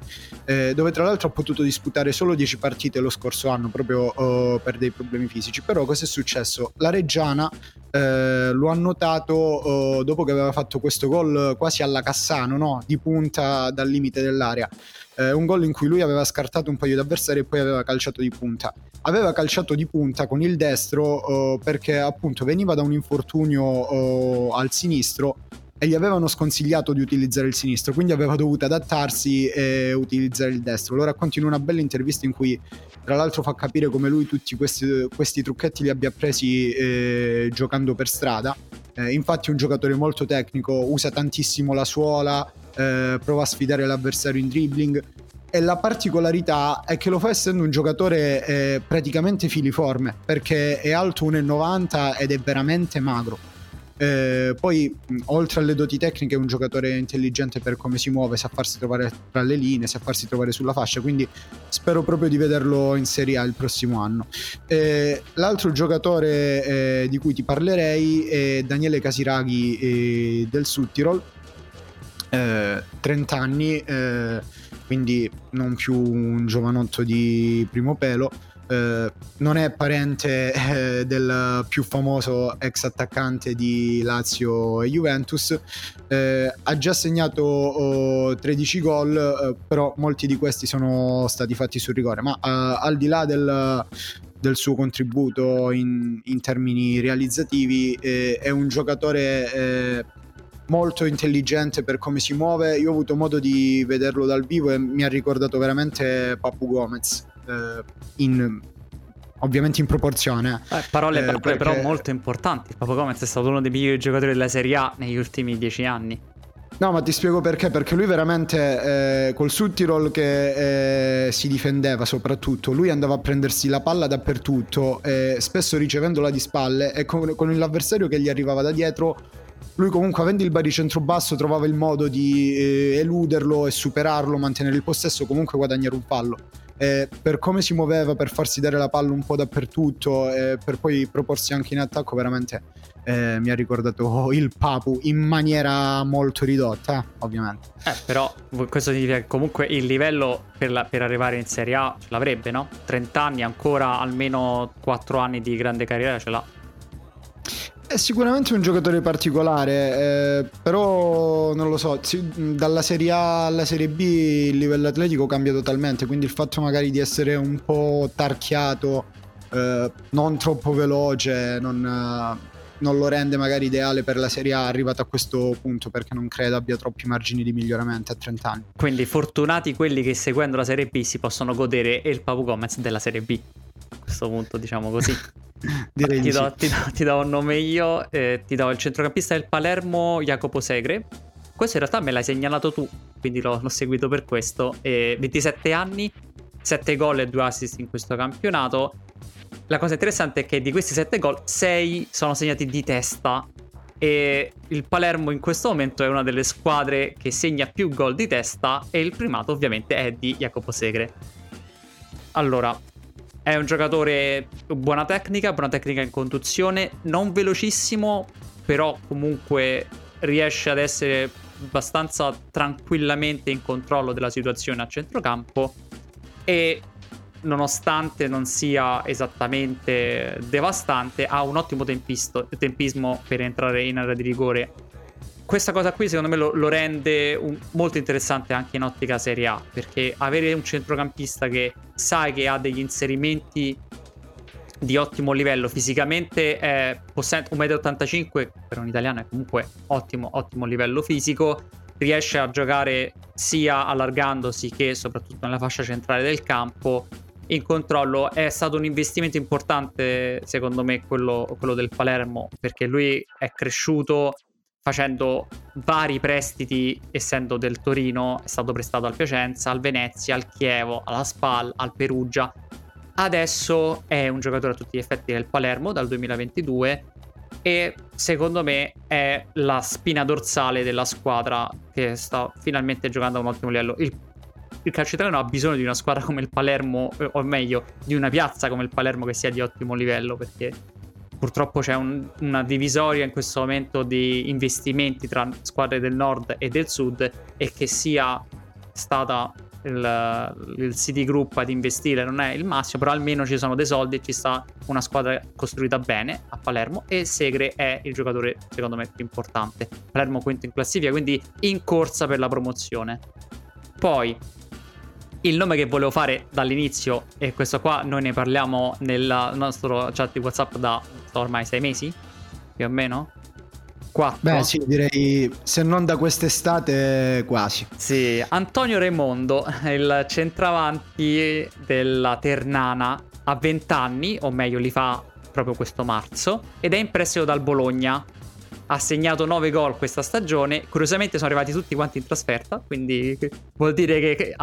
dove tra l'altro ha potuto disputare solo 10 partite lo scorso anno proprio per dei problemi fisici. Però cosa è successo? La Reggiana lo ha notato dopo che aveva fatto questo gol quasi alla Cassano, no? Di punta dal limite dell'area, un gol in cui lui aveva scartato un paio di avversari e poi aveva calciato di punta. Aveva calciato di punta con il destro perché appunto veniva da un infortunio al sinistro e gli avevano sconsigliato di utilizzare il sinistro, quindi aveva dovuto adattarsi e utilizzare il destro. Lo racconto in una bella intervista in cui tra l'altro fa capire come lui tutti questi trucchetti li abbia presi giocando per strada. Infatti è un giocatore molto tecnico, usa tantissimo la suola, prova a sfidare l'avversario in dribbling, e la particolarità è che lo fa essendo un giocatore praticamente filiforme, perché è alto 1,90 ed è veramente magro. Poi oltre alle doti tecniche è un giocatore intelligente per come si muove, sa farsi trovare tra le linee, sa farsi trovare sulla fascia, quindi spero proprio di vederlo in Serie A il prossimo anno. L'altro giocatore di cui ti parlerei è Daniele Casiraghi del Sud Tirol, 30 anni, quindi non più un giovanotto di primo pelo. Non è parente del più famoso ex attaccante di Lazio e Juventus. Ha già segnato 13 gol, però molti di questi sono stati fatti sul rigore, ma al di là del suo contributo in termini realizzativi è un giocatore molto intelligente per come si muove. Io ho avuto modo di vederlo dal vivo e mi ha ricordato veramente Papu Gomez, ovviamente in proporzione, parole però molto importanti. Papu Gomez è stato uno dei migliori giocatori della Serie A negli ultimi 10 anni. No, ma ti spiego perché lui veramente col Sud Tirol che si difendeva soprattutto, lui andava a prendersi la palla dappertutto, spesso ricevendola di spalle, e con l'avversario che gli arrivava da dietro lui comunque, avendo il baricentro basso, trovava il modo di eluderlo e superarlo, mantenere il possesso, comunque guadagnare un fallo. Per come si muoveva, per farsi dare la palla un po' dappertutto, per poi proporsi anche in attacco, veramente mi ha ricordato il Papu in maniera molto ridotta, ovviamente. Però questo significa che comunque il livello per arrivare in Serie A ce l'avrebbe, no? 30 anni ancora, almeno 4 anni di grande carriera ce l'ha. È sicuramente un giocatore particolare, però non lo so, dalla Serie A alla Serie B il livello atletico cambia totalmente, quindi il fatto magari di essere un po' tarchiato, non troppo veloce, non lo rende magari ideale per la Serie A arrivato a questo punto, perché non credo abbia troppi margini di miglioramento a 30 anni. Quindi fortunati quelli che seguendo la Serie B si possono godere il Papu Gomez della Serie B, a questo punto, diciamo così. Ti do un nome io, ti do il centrocampista del Palermo, Jacopo Segre. Questo in realtà me l'hai segnalato tu, quindi l'ho seguito per questo. 27 anni, 7 gol e 2 assist in questo campionato. La cosa interessante è che di questi 7 gol 6 sono segnati di testa, e il Palermo in questo momento è una delle squadre che segna più gol di testa, e il primato ovviamente è di Jacopo Segre. Allora, è un giocatore buona tecnica in conduzione, non velocissimo, però comunque riesce ad essere abbastanza tranquillamente in controllo della situazione a centrocampo e nonostante non sia esattamente devastante ha un ottimo tempismo per entrare in area di rigore. Questa cosa qui secondo me lo rende molto interessante anche in ottica Serie A, perché avere un centrocampista che sai che ha degli inserimenti di ottimo livello fisicamente, è possente, 1,85 m per un italiano è comunque ottimo livello fisico, riesce a giocare sia allargandosi che soprattutto nella fascia centrale del campo, in controllo. È stato un investimento importante secondo me quello del Palermo, perché lui è cresciuto facendo vari prestiti, essendo del Torino, è stato prestato al Piacenza, al Venezia, al Chievo, alla Spal, al Perugia. Adesso è un giocatore a tutti gli effetti del Palermo dal 2022 e secondo me è la spina dorsale della squadra che sta finalmente giocando a un ottimo livello. Il calcio italiano ha bisogno di una squadra come il Palermo, o meglio di una piazza come il Palermo che sia di ottimo livello, perché purtroppo c'è una divisoria in questo momento di investimenti tra squadre del nord e del sud, e che sia stata il City Group ad investire non è il massimo, però almeno ci sono dei soldi e ci sta una squadra costruita bene a Palermo, e Segre è il giocatore secondo me più importante. Palermo quinto in classifica, quindi in corsa per la promozione. Poi il nome che volevo fare dall'inizio, e questo qua noi ne parliamo nel nostro chat di WhatsApp da ormai 6 mesi, più o meno? 4? Beh sì, direi se non da quest'estate quasi. Sì, Antonio Raimondo, il centravanti della Ternana, ha 20 anni, o meglio li fa proprio questo marzo, ed è in prestito dal Bologna. Ha segnato 9 gol questa stagione, curiosamente sono arrivati tutti quanti in trasferta, quindi vuol dire che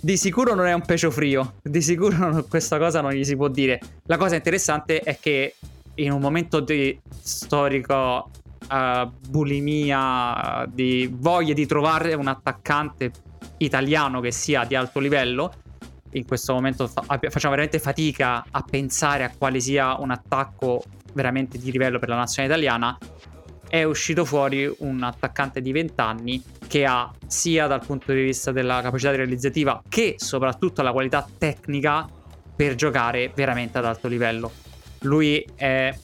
di sicuro non è un pecio frio, di sicuro questa cosa non gli si può dire. La cosa interessante è che in un momento di storico bulimia, di voglia di trovare un attaccante italiano che sia di alto livello, in questo momento facciamo veramente fatica a pensare a quale sia un attacco veramente di livello per la nazionale italiana. È uscito fuori un attaccante di 20 anni che ha sia dal punto di vista della capacità realizzativa che soprattutto la qualità tecnica per giocare veramente ad alto livello. Lui è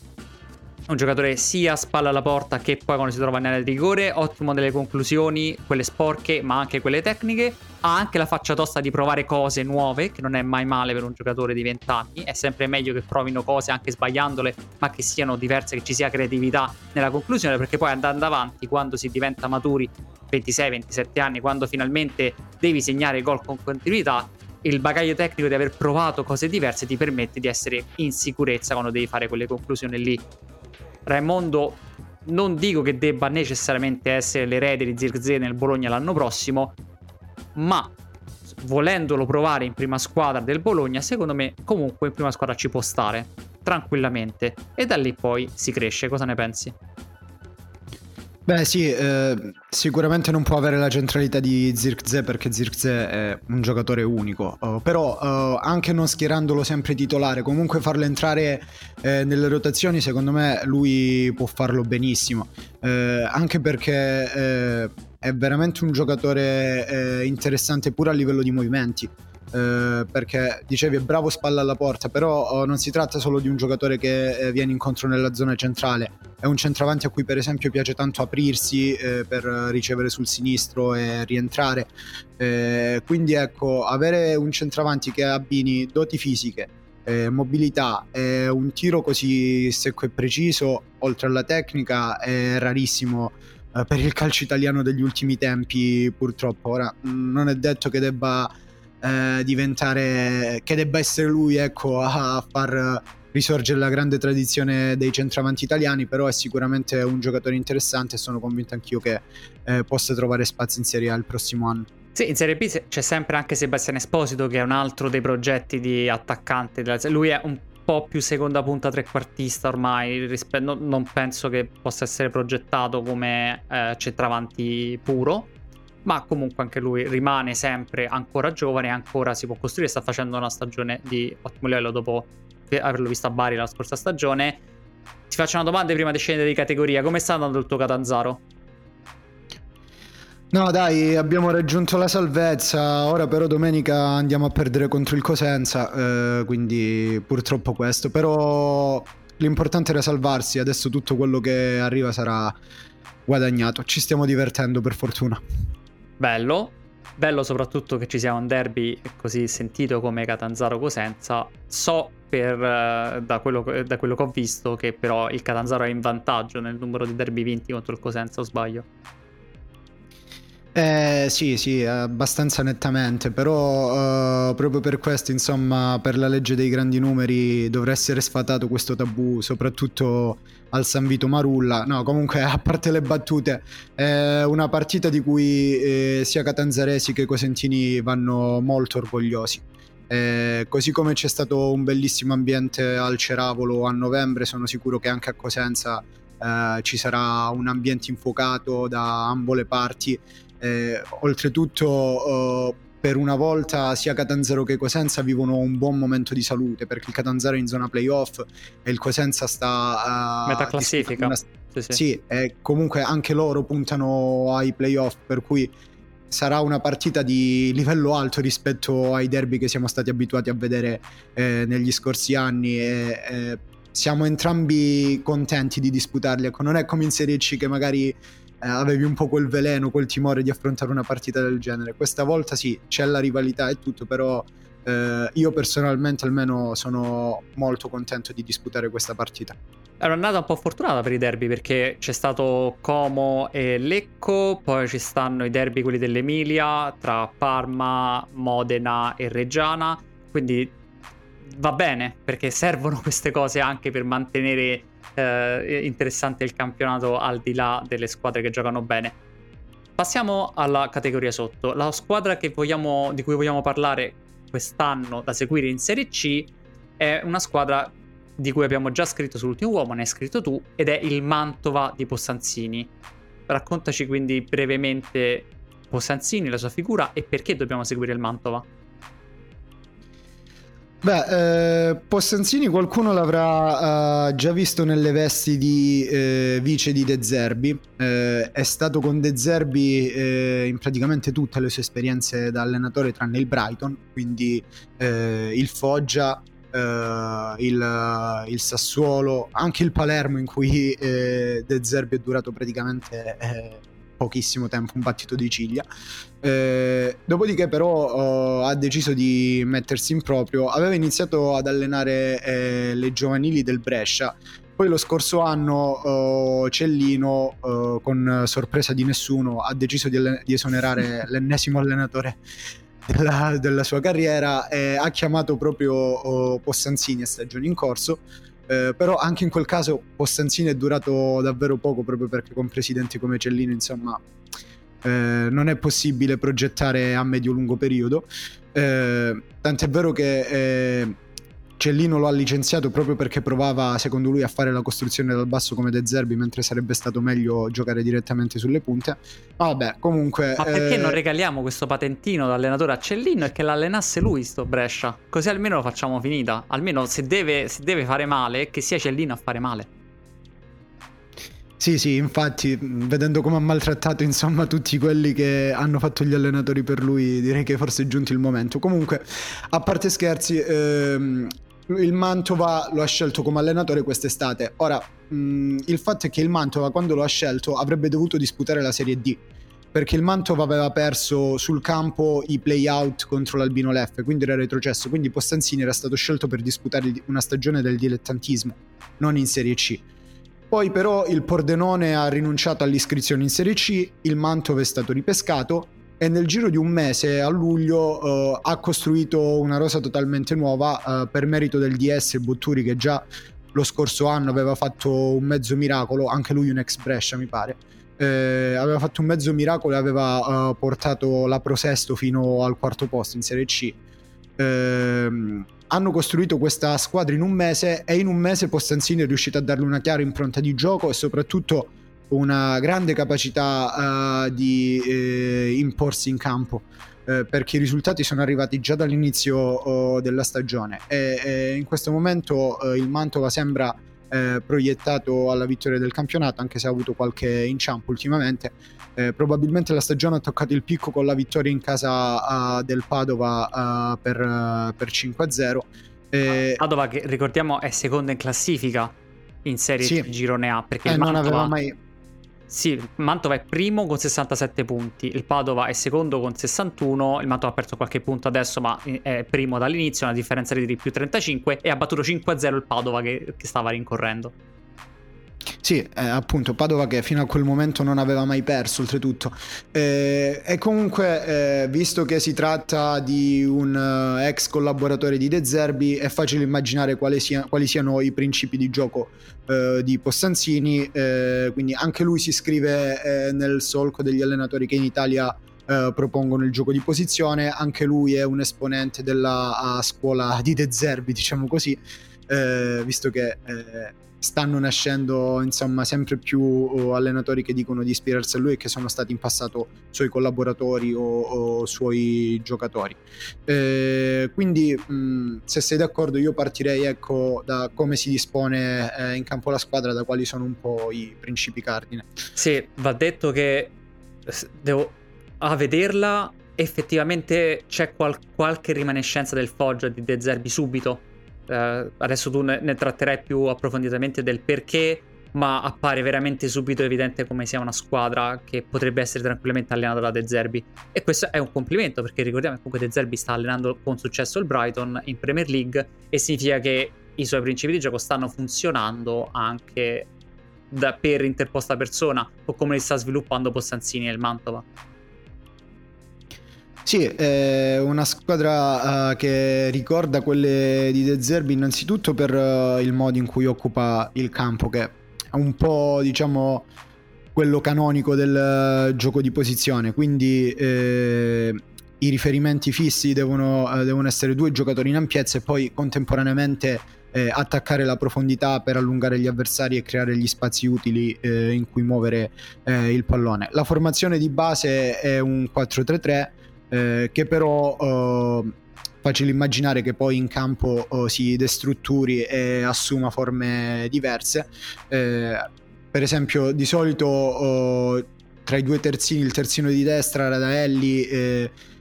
un giocatore sia spalla alla porta che poi quando si trova in area di rigore, ottimo delle conclusioni, quelle sporche ma anche quelle tecniche. Ha anche la faccia tosta di provare cose nuove, che non è mai male per un giocatore di 20 anni. È sempre meglio che provino cose anche sbagliandole, ma che siano diverse, che ci sia creatività nella conclusione, perché poi andando avanti, quando si diventa maturi, 26-27 anni, quando finalmente devi segnare gol con continuità, il bagaglio tecnico di aver provato cose diverse ti permette di essere in sicurezza quando devi fare quelle conclusioni lì. Raimondo non dico che debba necessariamente essere l'erede di Zirkzee nel Bologna l'anno prossimo, ma volendolo provare in prima squadra del Bologna, secondo me comunque in prima squadra ci può stare tranquillamente, e da lì poi si cresce. Cosa ne pensi? Beh sì, sicuramente non può avere la centralità di Zirkzee, perché Zirkzee è un giocatore unico, però anche non schierandolo sempre titolare, comunque farlo entrare nelle rotazioni, secondo me lui può farlo benissimo, anche perché è veramente un giocatore interessante pure a livello di movimenti, perché dicevi è bravo spalla alla porta, però non si tratta solo di un giocatore che viene incontro nella zona centrale, è un centravanti a cui per esempio piace tanto aprirsi per ricevere sul sinistro e rientrare, quindi ecco, avere un centravanti che abbini doti fisiche, mobilità, un tiro così secco e preciso oltre alla tecnica è rarissimo per il calcio italiano degli ultimi tempi purtroppo. Ora non è detto che debba debba essere lui, ecco, a far risorgere la grande tradizione dei centravanti italiani, però è sicuramente un giocatore interessante e sono convinto anch'io che possa trovare spazio in Serie A il prossimo anno. Sì, in Serie B c'è sempre anche Sebastian Esposito, che è un altro dei progetti di attaccante lui è un po' più seconda punta trequartista ormai, non penso che possa essere progettato come centravanti puro, ma comunque anche lui rimane sempre ancora giovane, ancora si può costruire, sta facendo una stagione di ottimo livello dopo averlo visto a Bari la scorsa stagione. Ti faccio una domanda prima di scendere di categoria: come sta andando il tuo Catanzaro? No dai, abbiamo raggiunto la salvezza, ora però domenica andiamo a perdere contro il Cosenza, quindi purtroppo questo, però l'importante era salvarsi, adesso tutto quello che arriva sarà guadagnato, ci stiamo divertendo per fortuna. Bello, bello soprattutto che ci sia un derby così sentito come Catanzaro-Cosenza, so da quello che ho visto che però il Catanzaro è in vantaggio nel numero di derby vinti contro il Cosenza, o sbaglio? Sì, abbastanza nettamente, però proprio per questo, insomma, per la legge dei grandi numeri dovrà essere sfatato questo tabù, soprattutto al San Vito Marulla. No, comunque, a parte le battute, è una partita di cui sia catanzaresi che cosentini vanno molto orgogliosi. Così come c'è stato un bellissimo ambiente al Ceravolo a novembre, sono sicuro che anche a Cosenza ci sarà un ambiente infuocato da ambo le parti. Oltretutto per una volta sia Catanzaro che Cosenza vivono un buon momento di salute, perché il Catanzaro è in zona playoff e il Cosenza sta metà classifica, sì. E comunque anche loro puntano ai playoff, per cui sarà una partita di livello alto rispetto ai derby che siamo stati abituati a vedere negli scorsi anni e siamo entrambi contenti di disputarli, ecco, non è come in Serie C che magari avevi un po' quel veleno, quel timore di affrontare una partita del genere. Questa volta sì, c'è la rivalità e tutto, però io personalmente almeno sono molto contento di disputare questa partita. È un'annata un po' fortunata per i derby, perché c'è stato Como e Lecco, poi ci stanno i derby quelli dell'Emilia tra Parma, Modena e Reggiana, quindi va bene perché servono queste cose anche per mantenere interessante il campionato al di là delle squadre che giocano bene. Passiamo alla categoria sotto. La squadra di cui vogliamo parlare quest'anno da seguire in Serie C è una squadra di cui abbiamo già scritto sull'ultimo uomo, ne hai scritto tu, ed è il Mantova di Possanzini. Raccontaci quindi brevemente Possanzini, la sua figura e perché dobbiamo seguire il Mantova. Possanzini qualcuno l'avrà già visto nelle vesti di vice di De Zerbi, è stato con De Zerbi in praticamente tutte le sue esperienze da allenatore tranne il Brighton, quindi il Foggia, il Sassuolo, anche il Palermo in cui De Zerbi è durato praticamente pochissimo tempo, un battito di ciglia, dopodiché però ha deciso di mettersi in proprio, aveva iniziato ad allenare le giovanili del Brescia, poi lo scorso anno Cellino con sorpresa di nessuno ha deciso di esonerare l'ennesimo allenatore della sua carriera e ha chiamato proprio Possanzini a stagione in corso. Però anche in quel caso Possanzini è durato davvero poco, proprio perché con presidenti come Cellino, insomma, non è possibile progettare a medio-lungo periodo, tant'è vero che Cellino lo ha licenziato proprio perché provava, secondo lui, a fare la costruzione dal basso come De Zerbi, mentre sarebbe stato meglio giocare direttamente sulle punte. Vabbè, comunque. Ma perché non regaliamo questo patentino da allenatore a Cellino e che l'allenasse lui sto Brescia? Così almeno lo facciamo finita. Almeno se deve fare male, che sia Cellino a fare male. Sì, infatti, vedendo come ha maltrattato, insomma, tutti quelli che hanno fatto gli allenatori per lui, direi che forse è giunto il momento. Comunque, a parte scherzi, il Mantova lo ha scelto come allenatore quest'estate. Ora, il fatto è che il Mantova, quando lo ha scelto, avrebbe dovuto disputare la Serie D, perché il Mantova aveva perso sul campo i play-out contro l'Albino Leffe, quindi era retrocesso, quindi Possanzini era stato scelto per disputare una stagione del dilettantismo, non in Serie C. Poi però il Pordenone ha rinunciato all'iscrizione in Serie C, il Mantova è stato ripescato e nel giro di un mese, a luglio, ha costruito una rosa totalmente nuova per merito del DS Botturi, che già lo scorso anno aveva fatto un mezzo miracolo, anche lui un ex Brescia mi pare, aveva fatto un mezzo miracolo e aveva portato la Pro Sesto fino al quarto posto in Serie C. Hanno costruito questa squadra in un mese e in un mese Possanzini è riuscito a darle una chiara impronta di gioco e soprattutto una grande capacità di imporsi in campo, perché i risultati sono arrivati già dall'inizio della stagione e in questo momento il Mantova sembra proiettato alla vittoria del campionato, anche se ha avuto qualche inciampo ultimamente. Probabilmente la stagione ha toccato il picco con la vittoria in casa del Padova per 5-0. Padova, che ricordiamo è seconda in classifica in Serie sì. Girone A, perché Mantova, non aveva mai... Sì, Mantova è primo con 67 punti, il Padova è secondo con 61, il Mantova ha perso qualche punto adesso ma è primo dall'inizio, una differenza di più 35, e ha battuto 5-0 il Padova che stava rincorrendo. Sì, appunto, Padova che fino a quel momento non aveva mai perso, oltretutto. E comunque, visto che si tratta di un ex collaboratore di De Zerbi, è facile immaginare quali siano i principi di gioco di Possanzini, quindi anche lui si iscrive nel solco degli allenatori che in Italia propongono il gioco di posizione, anche lui è un esponente della scuola di De Zerbi, diciamo così, visto che... stanno nascendo insomma sempre più allenatori che dicono di ispirarsi a lui e che sono stati in passato suoi collaboratori o suoi giocatori, quindi se sei d'accordo io partirei, ecco, da come si dispone in campo la squadra, da quali sono un po' i principi cardine. Sì, va detto che a vederla effettivamente c'è qualche rimanescenza del Foggia di De Zerbi subito. Adesso tu ne tratterai più approfonditamente del perché, ma appare veramente subito evidente come sia una squadra che potrebbe essere tranquillamente allenata da De Zerbi, e questo è un complimento, perché ricordiamo che comunque De Zerbi sta allenando con successo il Brighton in Premier League, e significa che i suoi principi di gioco stanno funzionando anche per interposta persona, o come li sta sviluppando Possanzini nel Mantova. Sì, è una squadra che ricorda quelle di De Zerbi innanzitutto per il modo in cui occupa il campo, che è un po', diciamo, quello canonico del gioco di posizione, quindi i riferimenti fissi devono essere due giocatori in ampiezza e poi contemporaneamente attaccare la profondità per allungare gli avversari e creare gli spazi utili in cui muovere il pallone. La formazione di base è un 4-3-3, che però facile immaginare che poi in campo si destrutturi e assuma forme diverse. Per esempio, di solito tra i due terzini, il terzino di destra, Radaelli,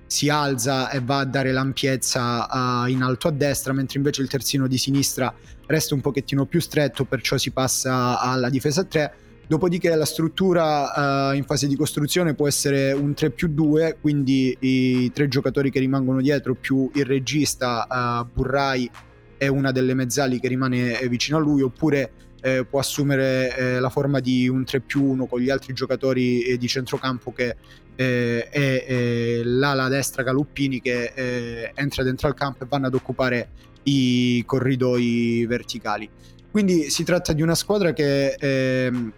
si alza e va a dare l'ampiezza in alto a destra, mentre invece il terzino di sinistra resta un pochettino più stretto, perciò si passa alla difesa a 3. Dopodiché la struttura in fase di costruzione può essere un 3+2, quindi i tre giocatori che rimangono dietro più il regista, Burrai è una delle mezzali che rimane vicino a lui, oppure può assumere la forma di un 3+1 con gli altri giocatori di centrocampo, che è l'ala destra Galuppini, che entra dentro al campo e vanno ad occupare i corridoi verticali. Quindi si tratta di una squadra che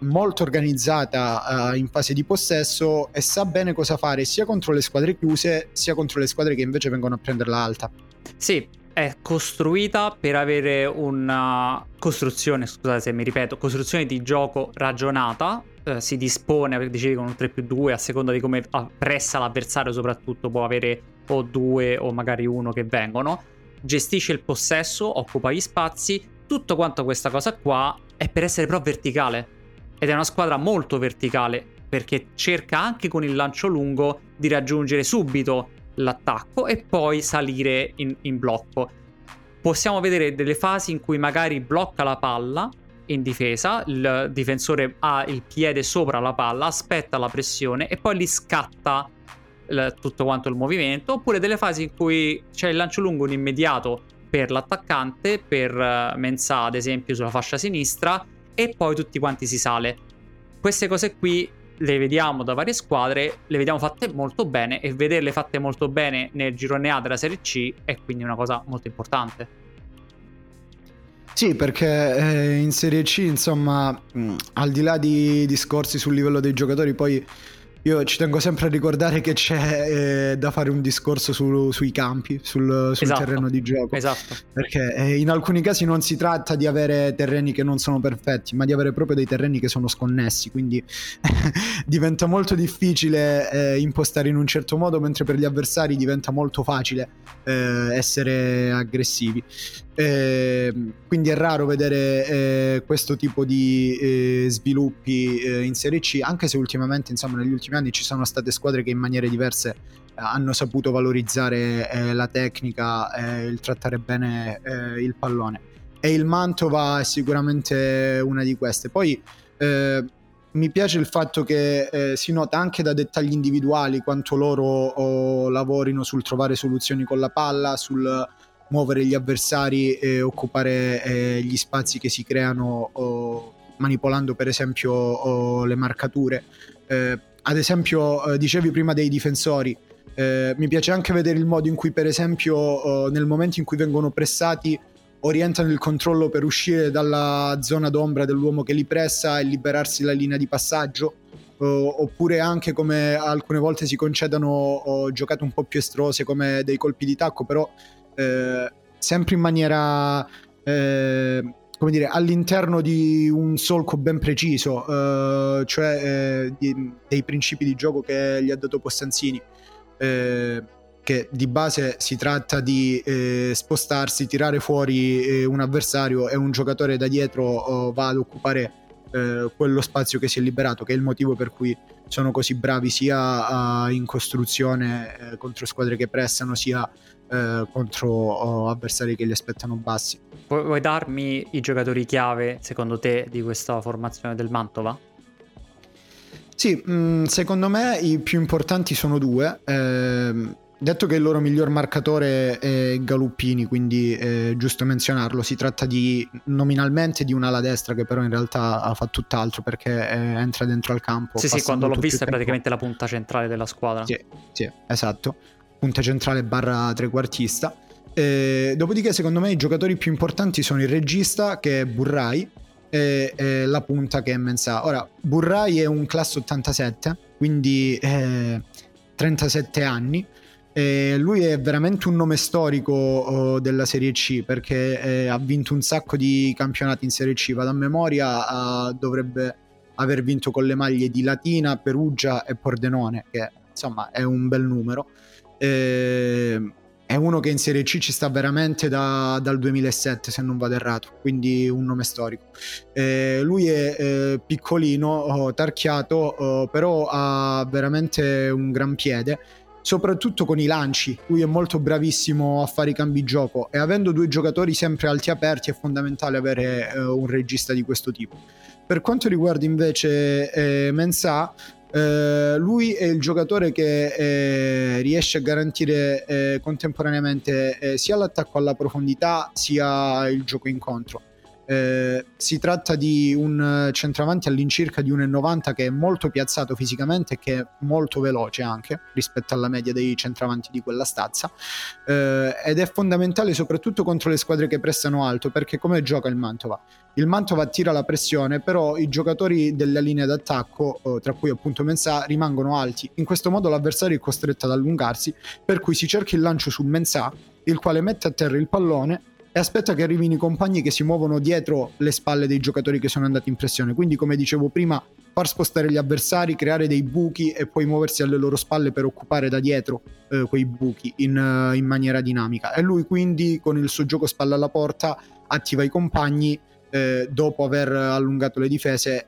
molto organizzata in fase di possesso e sa bene cosa fare sia contro le squadre chiuse sia contro le squadre che invece vengono a prenderla alta. Sì, è costruita per avere una costruzione, scusate se mi ripeto, costruzione di gioco ragionata, si dispone, per dire, con un 3+2 a seconda di come pressa l'avversario, soprattutto può avere o due o magari uno che vengono, gestisce il possesso, occupa gli spazi, tutto quanto questa cosa qua è per essere però verticale. Ed è una squadra molto verticale, perché cerca anche con il lancio lungo di raggiungere subito l'attacco e poi salire in blocco. Possiamo vedere delle fasi in cui magari blocca la palla in difesa, il difensore ha il piede sopra la palla, aspetta la pressione e poi li scatta tutto quanto il movimento, oppure delle fasi in cui c'è il lancio lungo, un immediato per l'attaccante, per Mensah ad esempio sulla fascia sinistra, e poi tutti quanti si sale. Queste cose qui le vediamo da varie squadre, le vediamo fatte molto bene, e vederle fatte molto bene nel girone A della Serie C è quindi una cosa molto importante. Sì, perché in Serie C, insomma, al di là di discorsi sul livello dei giocatori, poi io ci tengo sempre a ricordare che c'è da fare un discorso sui campi, sul esatto, terreno di gioco. Esatto. Perché in alcuni casi non si tratta di avere terreni che non sono perfetti, ma di avere proprio dei terreni che sono sconnessi, quindi diventa molto difficile impostare in un certo modo, mentre per gli avversari diventa molto facile essere aggressivi. Quindi è raro vedere questo tipo di sviluppi in Serie C, anche se ultimamente, insomma, negli ultimi anni ci sono state squadre che in maniere diverse hanno saputo valorizzare la tecnica, il trattare bene il pallone, e il Mantova è sicuramente una di queste. Poi mi piace il fatto che si nota anche da dettagli individuali quanto loro lavorino sul trovare soluzioni con la palla, sul muovere gli avversari e occupare gli spazi che si creano manipolando per esempio le marcature. Ad esempio dicevi prima dei difensori, mi piace anche vedere il modo in cui per esempio nel momento in cui vengono pressati orientano il controllo per uscire dalla zona d'ombra dell'uomo che li pressa e liberarsi la linea di passaggio, oppure anche come alcune volte si concedano giocate un po' più estrose come dei colpi di tacco, però sempre in maniera come dire, all'interno di un solco ben preciso, cioè dei principi di gioco che gli ha dato Postanzini, che di base si tratta di spostarsi, tirare fuori un avversario, e un giocatore da dietro va ad occupare quello spazio che si è liberato, che è il motivo per cui sono così bravi sia in costruzione contro squadre che pressano, sia contro avversari che li aspettano bassi. Vuoi darmi i giocatori chiave secondo te di questa formazione del Mantova? Sì, secondo me i più importanti sono due. Detto che il loro miglior marcatore è Galuppini, quindi è giusto menzionarlo. Si tratta di nominalmente di un'ala destra che però in realtà fa tutt'altro, perché entra dentro al campo. Sì, quando l'ho vista è praticamente la punta centrale della squadra. Sì, esatto, punta centrale barra trequartista. Dopodiché secondo me i giocatori più importanti sono il regista, che è Burrai, e la punta, che è Mensah. Ora, Burrai è un classe 87, quindi 37 anni, e lui è veramente un nome storico della Serie C, perché ha vinto un sacco di campionati in Serie C. Vado a memoria, dovrebbe aver vinto con le maglie di Latina, Perugia e Pordenone, che insomma è un bel numero. È uno che in Serie C ci sta veramente dal 2007, se non vado errato, quindi un nome storico. Lui è piccolino, tarchiato, però ha veramente un gran piede, soprattutto con i lanci. Lui è molto bravissimo a fare i cambi gioco, e avendo due giocatori sempre alti aperti è fondamentale avere un regista di questo tipo. Per quanto riguarda invece Mensah, lui è il giocatore che riesce a garantire contemporaneamente sia l'attacco alla profondità sia il gioco incontro. Si tratta di un centravanti all'incirca di 1,90, che è molto piazzato fisicamente e che è molto veloce anche rispetto alla media dei centravanti di quella stazza, ed è fondamentale soprattutto contro le squadre che prestano alto, perché come gioca il Mantova? Il Mantova tira la pressione, però i giocatori della linea d'attacco, tra cui appunto Mensah, rimangono alti. In questo modo l'avversario è costretto ad allungarsi, per cui si cerca il lancio su Mensah, il quale mette a terra il pallone e aspetta che arrivino i compagni che si muovono dietro le spalle dei giocatori che sono andati in pressione. Quindi, come dicevo prima, far spostare gli avversari, creare dei buchi e poi muoversi alle loro spalle per occupare da dietro quei buchi in maniera dinamica. E lui quindi, con il suo gioco spalla alla porta, attiva i compagni dopo aver allungato le difese.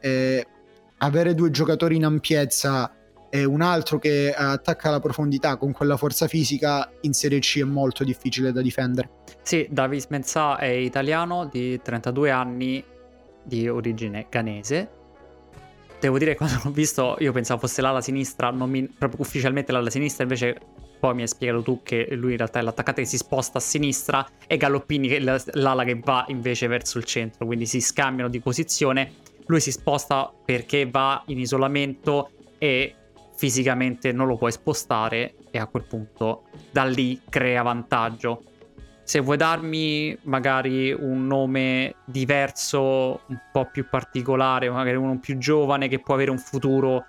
Avere due giocatori in ampiezza e un altro che attacca la profondità con quella forza fisica in Serie C è molto difficile da difendere. Sì, Davis Mensah è italiano di 32 anni, di origine ghanese. Devo dire, quando l'ho visto io pensavo fosse l'ala sinistra, proprio ufficialmente l'ala sinistra, invece poi mi hai spiegato tu che lui in realtà è l'attaccante che si sposta a sinistra e Galoppini che è l'ala che va invece verso il centro, quindi si scambiano di posizione. Lui si sposta perché va in isolamento e fisicamente non lo puoi spostare, e a quel punto da lì crea vantaggio. Se vuoi darmi magari un nome diverso, un po' più particolare, magari uno più giovane che può avere un futuro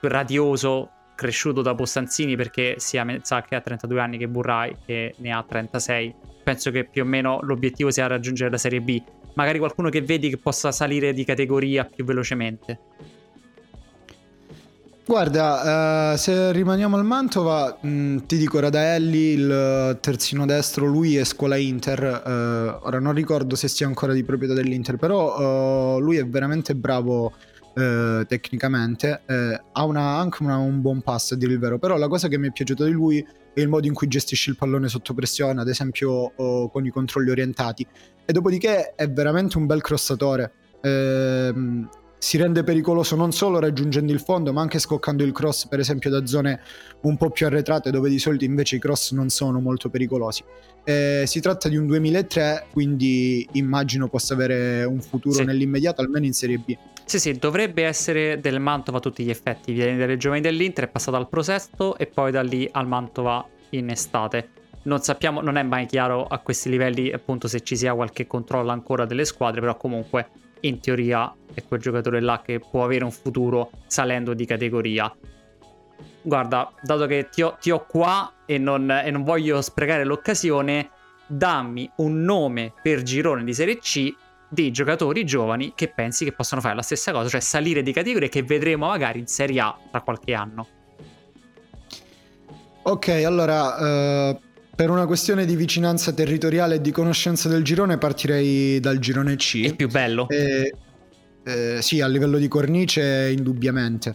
radioso, cresciuto da Postanzini, perché sia Mensah che ha 32 anni che Burrai che ne ha 36, penso che più o meno l'obiettivo sia raggiungere la Serie B, magari qualcuno che vedi che possa salire di categoria più velocemente. Guarda, se rimaniamo al Mantova, ti dico Radaelli, il terzino destro, lui è scuola Inter, ora non ricordo se sia ancora di proprietà dell'Inter, però lui è veramente bravo tecnicamente, ha anche un buon passo a dire il vero, però la cosa che mi è piaciuta di lui è il modo in cui gestisce il pallone sotto pressione, ad esempio con i controlli orientati, e dopodiché è veramente un bel crossatore, si rende pericoloso non solo raggiungendo il fondo ma anche scoccando il cross per esempio da zone un po' più arretrate dove di solito invece i cross non sono molto pericolosi. Si tratta di un 2003, quindi immagino possa avere un futuro nell'immediato, almeno in Serie B. Sì, dovrebbe essere del Mantova a tutti gli effetti, viene dalle giovani dell'Inter, è passato al Prosesto e poi da lì al Mantova in estate. Non sappiamo, non è mai chiaro a questi livelli appunto se ci sia qualche controllo ancora delle squadre, però comunque in teoria è quel giocatore là che può avere un futuro salendo di categoria. Guarda, dato che ti ho qua e non voglio sprecare l'occasione, dammi un nome per girone di Serie C dei giocatori giovani che pensi che possano fare la stessa cosa, cioè salire di categoria, che vedremo magari in Serie A tra qualche anno. Ok, allora per una questione di vicinanza territoriale e di conoscenza del girone partirei dal girone C. È il più bello? Sì, a livello di cornice indubbiamente.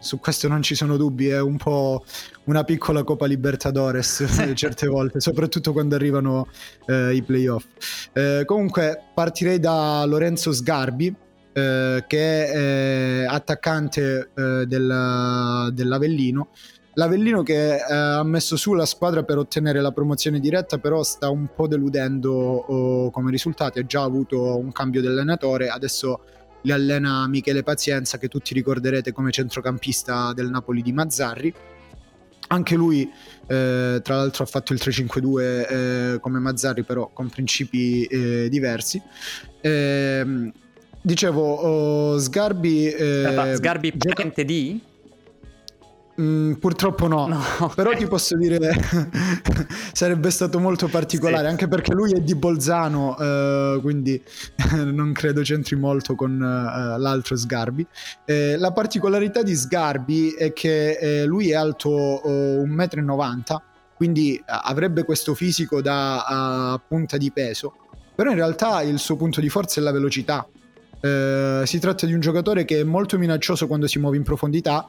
Su questo non ci sono dubbi, è un po' una piccola Coppa Libertadores certe volte, soprattutto quando arrivano i playoff. Comunque partirei da Lorenzo Sgarbi, che è attaccante dell'Avellino. L'Avellino che ha messo su la squadra per ottenere la promozione diretta, però sta un po' deludendo come risultati, ha già avuto un cambio di allenatore, adesso li allena Michele Pazienza, che tutti ricorderete come centrocampista del Napoli di Mazzarri. Anche lui tra l'altro ha fatto il 3-5-2 come Mazzarri, però con principi diversi. Dicevo, Sgarbi... Sgarbi parente di... purtroppo no. Però ti posso dire sarebbe stato molto particolare, sì. Anche perché lui è di Bolzano, quindi non credo c'entri molto con l'altro Sgarbi. La particolarità di Sgarbi è che lui è alto 1,90 m, quindi avrebbe questo fisico da punta di peso, però in realtà il suo punto di forza è la velocità. Si tratta di un giocatore che è molto minaccioso quando si muove in profondità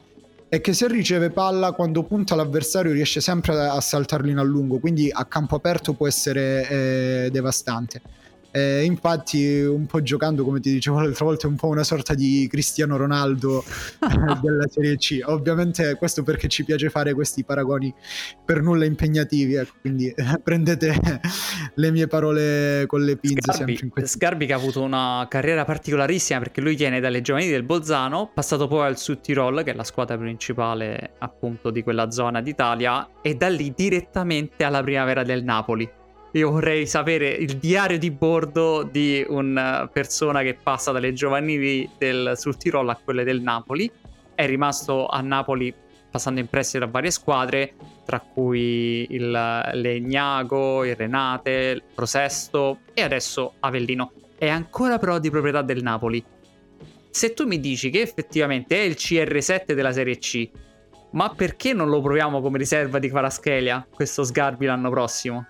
e che se riceve palla, quando punta l'avversario riesce sempre a saltarlo in allungo, quindi a campo aperto può essere devastante. Infatti un po' giocando, come ti dicevo l'altra volta, è un po' una sorta di Cristiano Ronaldo della Serie C, ovviamente questo perché ci piace fare questi paragoni per nulla impegnativi, ecco, quindi prendete le mie parole con le pinze. Sgarbi che ha avuto una carriera particolarissima, perché lui viene dalle giovanili del Bolzano, passato poi al Sud Tirol, che è la squadra principale appunto di quella zona d'Italia, e da lì direttamente alla Primavera del Napoli. Io vorrei sapere il diario di bordo di una persona che passa dalle giovanili del Sud Tirol a quelle del Napoli. È rimasto a Napoli passando in prestito da varie squadre, tra cui il Legnago, il Renate, il Prosesto e adesso Avellino. È ancora però di proprietà del Napoli. Se tu mi dici che effettivamente è il CR7 della Serie C, ma perché non lo proviamo come riserva di Kvaratskhelia, questo Sgarbi, l'anno prossimo?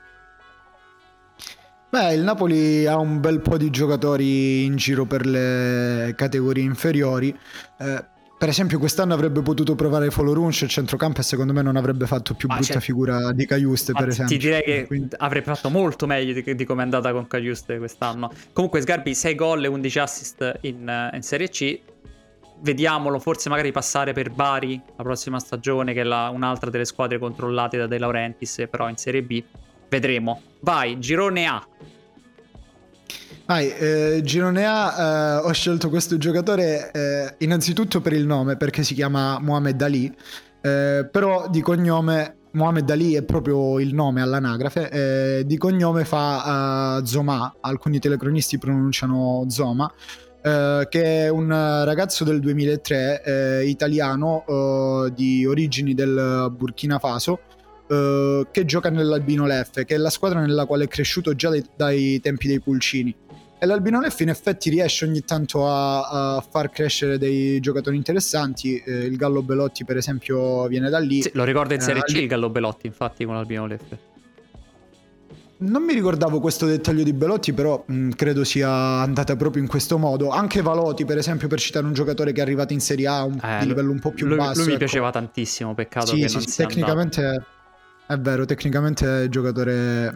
Beh, il Napoli ha un bel po' di giocatori in giro per le categorie inferiori. Per esempio quest'anno avrebbe potuto provare Folorunshe al centrocampo e secondo me non avrebbe fatto più brutta figura di Cajuste, per esempio. Ti direi che avrebbe fatto molto meglio di come è andata con Cajuste quest'anno. Comunque Sgarbi 6 gol e 11 assist in Serie C. Vediamolo forse magari passare per Bari la prossima stagione, che è un'altra delle squadre controllate da De Laurentiis, però in Serie B. Vedremo. Vai, girone A. Vai, girone A, ho scelto questo giocatore innanzitutto per il nome, perché si chiama Mohamed Ali, però di cognome, Mohamed Ali è proprio il nome all'anagrafe, di cognome fa Zoma, alcuni telecronisti pronunciano Zoma, che è un ragazzo del 2003, italiano, di origini del Burkina Faso, che gioca nell'Albino Leffe, che è la squadra nella quale è cresciuto già dai tempi dei pulcini. E l'Albinoleffi in effetti riesce ogni tanto a far crescere dei giocatori interessanti. Il Gallo Belotti per esempio viene da lì. Sì, lo ricorda in Serie C il Gallo Belotti, infatti, con l'Albinoleffi. Non mi ricordavo questo dettaglio di Belotti, però credo sia andata proprio in questo modo. Anche Valoti, per esempio, per citare un giocatore che è arrivato in Serie A di livello un po' più basso. Lui mi piaceva tantissimo, peccato che non sia tecnicamente andato. È vero, tecnicamente è un giocatore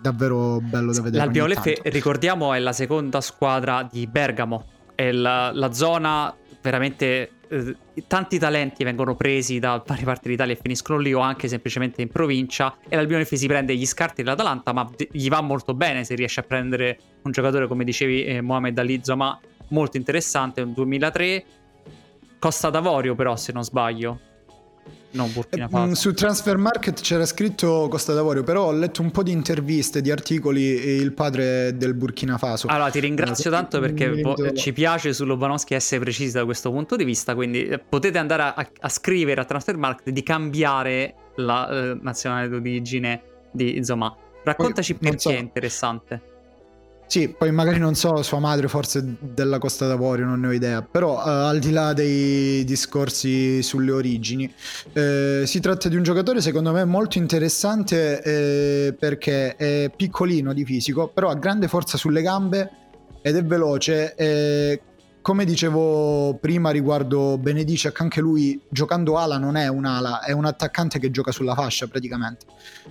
davvero bello da vedere. L'Albioleffe, ricordiamo, è la seconda squadra di Bergamo, è la zona veramente, tanti talenti vengono presi da varie parti d'Italia e finiscono lì o anche semplicemente in provincia, e l'Albioleffe si prende gli scarti dell'Atalanta, ma gli va molto bene se riesce a prendere un giocatore, come dicevi, Mohamed Ali Zoma, molto interessante, un 2003, Costa d'Avorio però, se non sbaglio. No, su Transfer Market c'era scritto Costa d'Avorio, però ho letto un po' di interviste, di articoli, e il padre del Burkina Faso. Allora ti ringrazio tanto perché ci piace su Lobanovski essere precisi da questo punto di vista, quindi potete andare a scrivere a Transfer Market di cambiare la nazionale d'origine di Zoma. Raccontaci perché è interessante. Sì, poi magari non so, sua madre forse della Costa d'Avorio, non ne ho idea, però al di là dei discorsi sulle origini, si tratta di un giocatore secondo me molto interessante, perché è piccolino di fisico, però ha grande forza sulle gambe ed è veloce, come dicevo prima riguardo Benedicek, anche lui giocando ala non è un'ala, è un attaccante che gioca sulla fascia praticamente,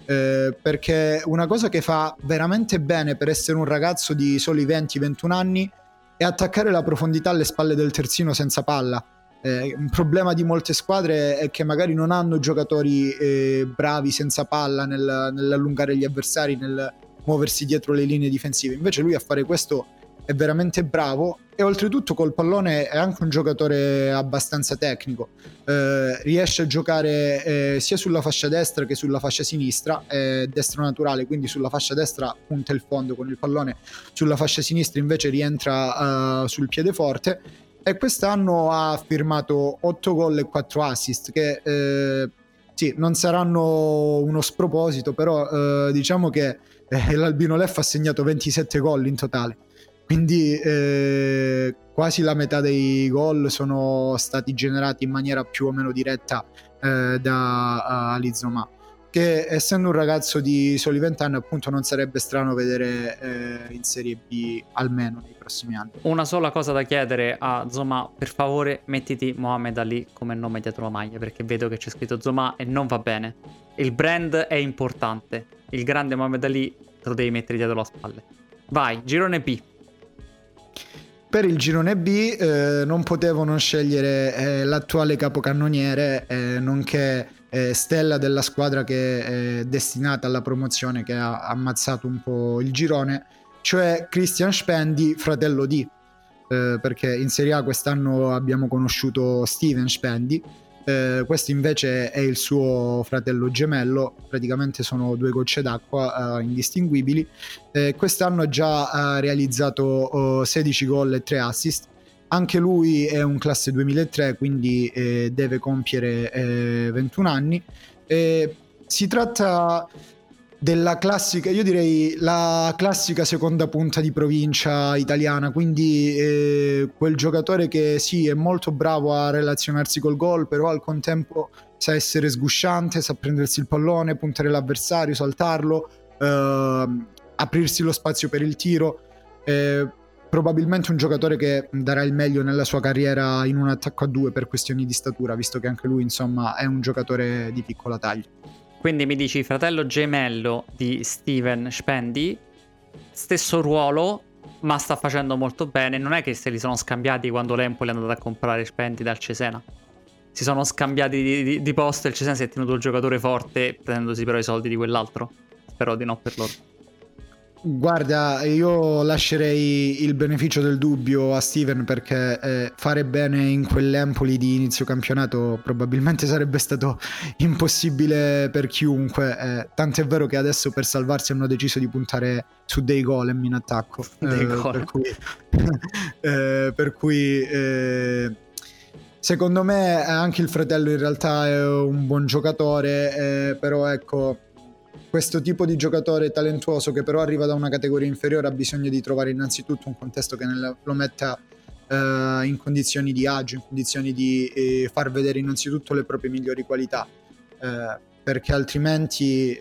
perché una cosa che fa veramente bene per essere un ragazzo di soli 20-21 anni è attaccare la profondità alle spalle del terzino senza palla. Un problema di molte squadre è che magari non hanno giocatori bravi senza palla nell'allungare gli avversari, nel muoversi dietro le linee difensive, invece lui a fare questo è veramente bravo, e oltretutto col pallone è anche un giocatore abbastanza tecnico, riesce a giocare sia sulla fascia destra che sulla fascia sinistra, destro naturale, quindi sulla fascia destra punta il fondo con il pallone, sulla fascia sinistra invece rientra sul piede forte, e quest'anno ha firmato 8 gol e 4 assist che sì, non saranno uno sproposito, però diciamo che l'Albinoleffe ha segnato 27 gol in totale. Quindi quasi la metà dei gol sono stati generati in maniera più o meno diretta da Ali Zoma, che essendo un ragazzo di soli 20 anni, appunto, non sarebbe strano vedere in Serie B almeno nei prossimi anni. Una sola cosa da chiedere a Zoma: per favore mettiti Mohamed Ali come nome dietro la maglia, perché vedo che c'è scritto Zoma e non va bene. Il brand è importante, il grande Mohamed Ali te lo devi mettere dietro la spalle. Vai, girone B. Per il girone B non potevo non scegliere l'attuale capocannoniere, nonché stella della squadra che è destinata alla promozione, che ha ammazzato un po' il girone, cioè Christian Spendi, fratello di, perché in Serie A quest'anno abbiamo conosciuto Steven Spendi, questo invece è il suo fratello gemello, praticamente sono due gocce d'acqua indistinguibili. Quest'anno ha già realizzato 16 gol e 3 assist. Anche lui è un classe 2003, quindi deve compiere 21 anni. Si tratta della classica, io direi la classica seconda punta di provincia italiana, quindi quel giocatore che sì, è molto bravo a relazionarsi col gol, però al contempo sa essere sgusciante, sa prendersi il pallone, puntare l'avversario, saltarlo, aprirsi lo spazio per il tiro, probabilmente un giocatore che darà il meglio nella sua carriera in un attacco a due per questioni di statura, visto che anche lui insomma è un giocatore di piccola taglia. Quindi mi dici fratello gemello di Steven Spendi, stesso ruolo, ma sta facendo molto bene. Non è che se li sono scambiati quando l'Empoli è andata a comprare Spendi dal Cesena. Si sono scambiati di posto e il Cesena si è tenuto il giocatore forte, prendendosi però i soldi di quell'altro. Spero di no per loro. Guarda, io lascerei il beneficio del dubbio a Steven, perché fare bene in quell'Empoli di inizio campionato probabilmente sarebbe stato impossibile per chiunque, tant'è vero che adesso per salvarsi hanno deciso di puntare su dei gol in attacco, per cui secondo me anche il fratello in realtà è un buon giocatore, però ecco, questo tipo di giocatore talentuoso che però arriva da una categoria inferiore ha bisogno di trovare innanzitutto un contesto che lo metta in condizioni di agio, in condizioni di far vedere innanzitutto le proprie migliori qualità, perché altrimenti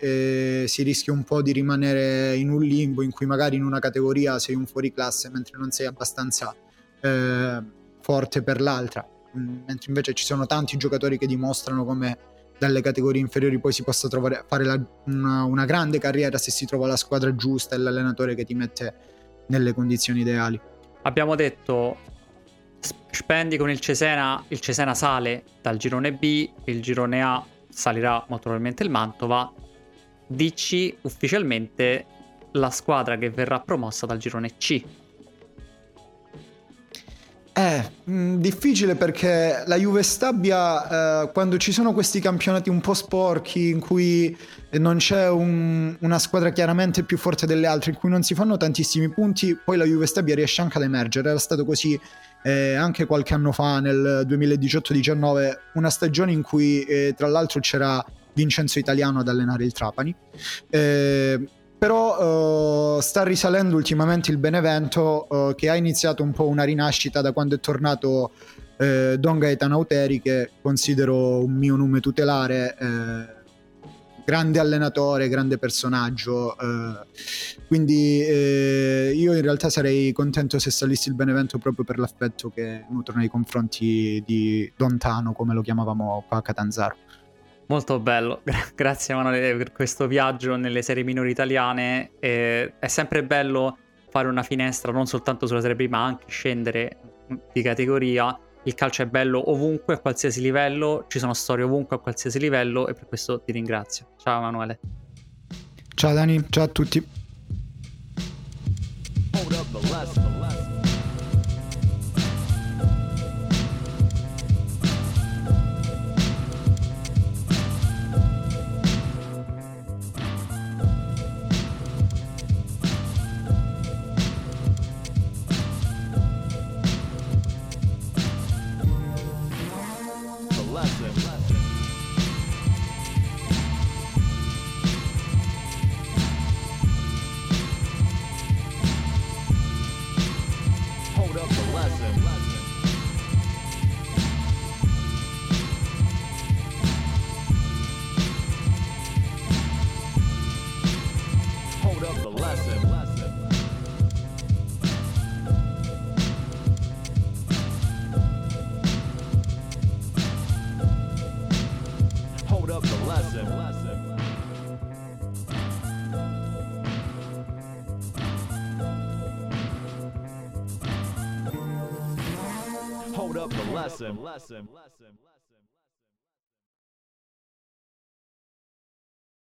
si rischia un po' di rimanere in un limbo in cui magari in una categoria sei un fuoriclasse mentre non sei abbastanza forte per l'altra, mentre invece ci sono tanti giocatori che dimostrano come dalle categorie inferiori poi si possa trovare, fare una grande carriera se si trova la squadra giusta e l'allenatore che ti mette nelle condizioni ideali. Abbiamo detto spendi con il Cesena sale dal girone B, il girone A salirà molto probabilmente il Mantova. Dici ufficialmente la squadra che verrà promossa dal girone C. È difficile perché la Juve Stabia, quando ci sono questi campionati un po' sporchi in cui non c'è una squadra chiaramente più forte delle altre, in cui non si fanno tantissimi punti, poi la Juve Stabia riesce anche ad emergere. Era stato così anche qualche anno fa, nel 2018-19, una stagione in cui tra l'altro c'era Vincenzo Italiano ad allenare il Trapani, però sta risalendo ultimamente il Benevento, che ha iniziato un po' una rinascita da quando è tornato Don Gaetano Auteri, che considero un mio nome tutelare, grande allenatore, grande personaggio, quindi io in realtà sarei contento se salisse il Benevento proprio per l'affetto che nutro nei confronti di Don Tano, come lo chiamavamo qua a Catanzaro. Molto bello, grazie Emanuele per questo viaggio nelle serie minori italiane. È sempre bello fare una finestra non soltanto sulla Serie B ma anche scendere di categoria. Il calcio è bello ovunque, a qualsiasi livello, ci sono storie ovunque, a qualsiasi livello, e per questo ti ringrazio. Ciao Emanuele. Ciao Dani, ciao a tutti. Bless him.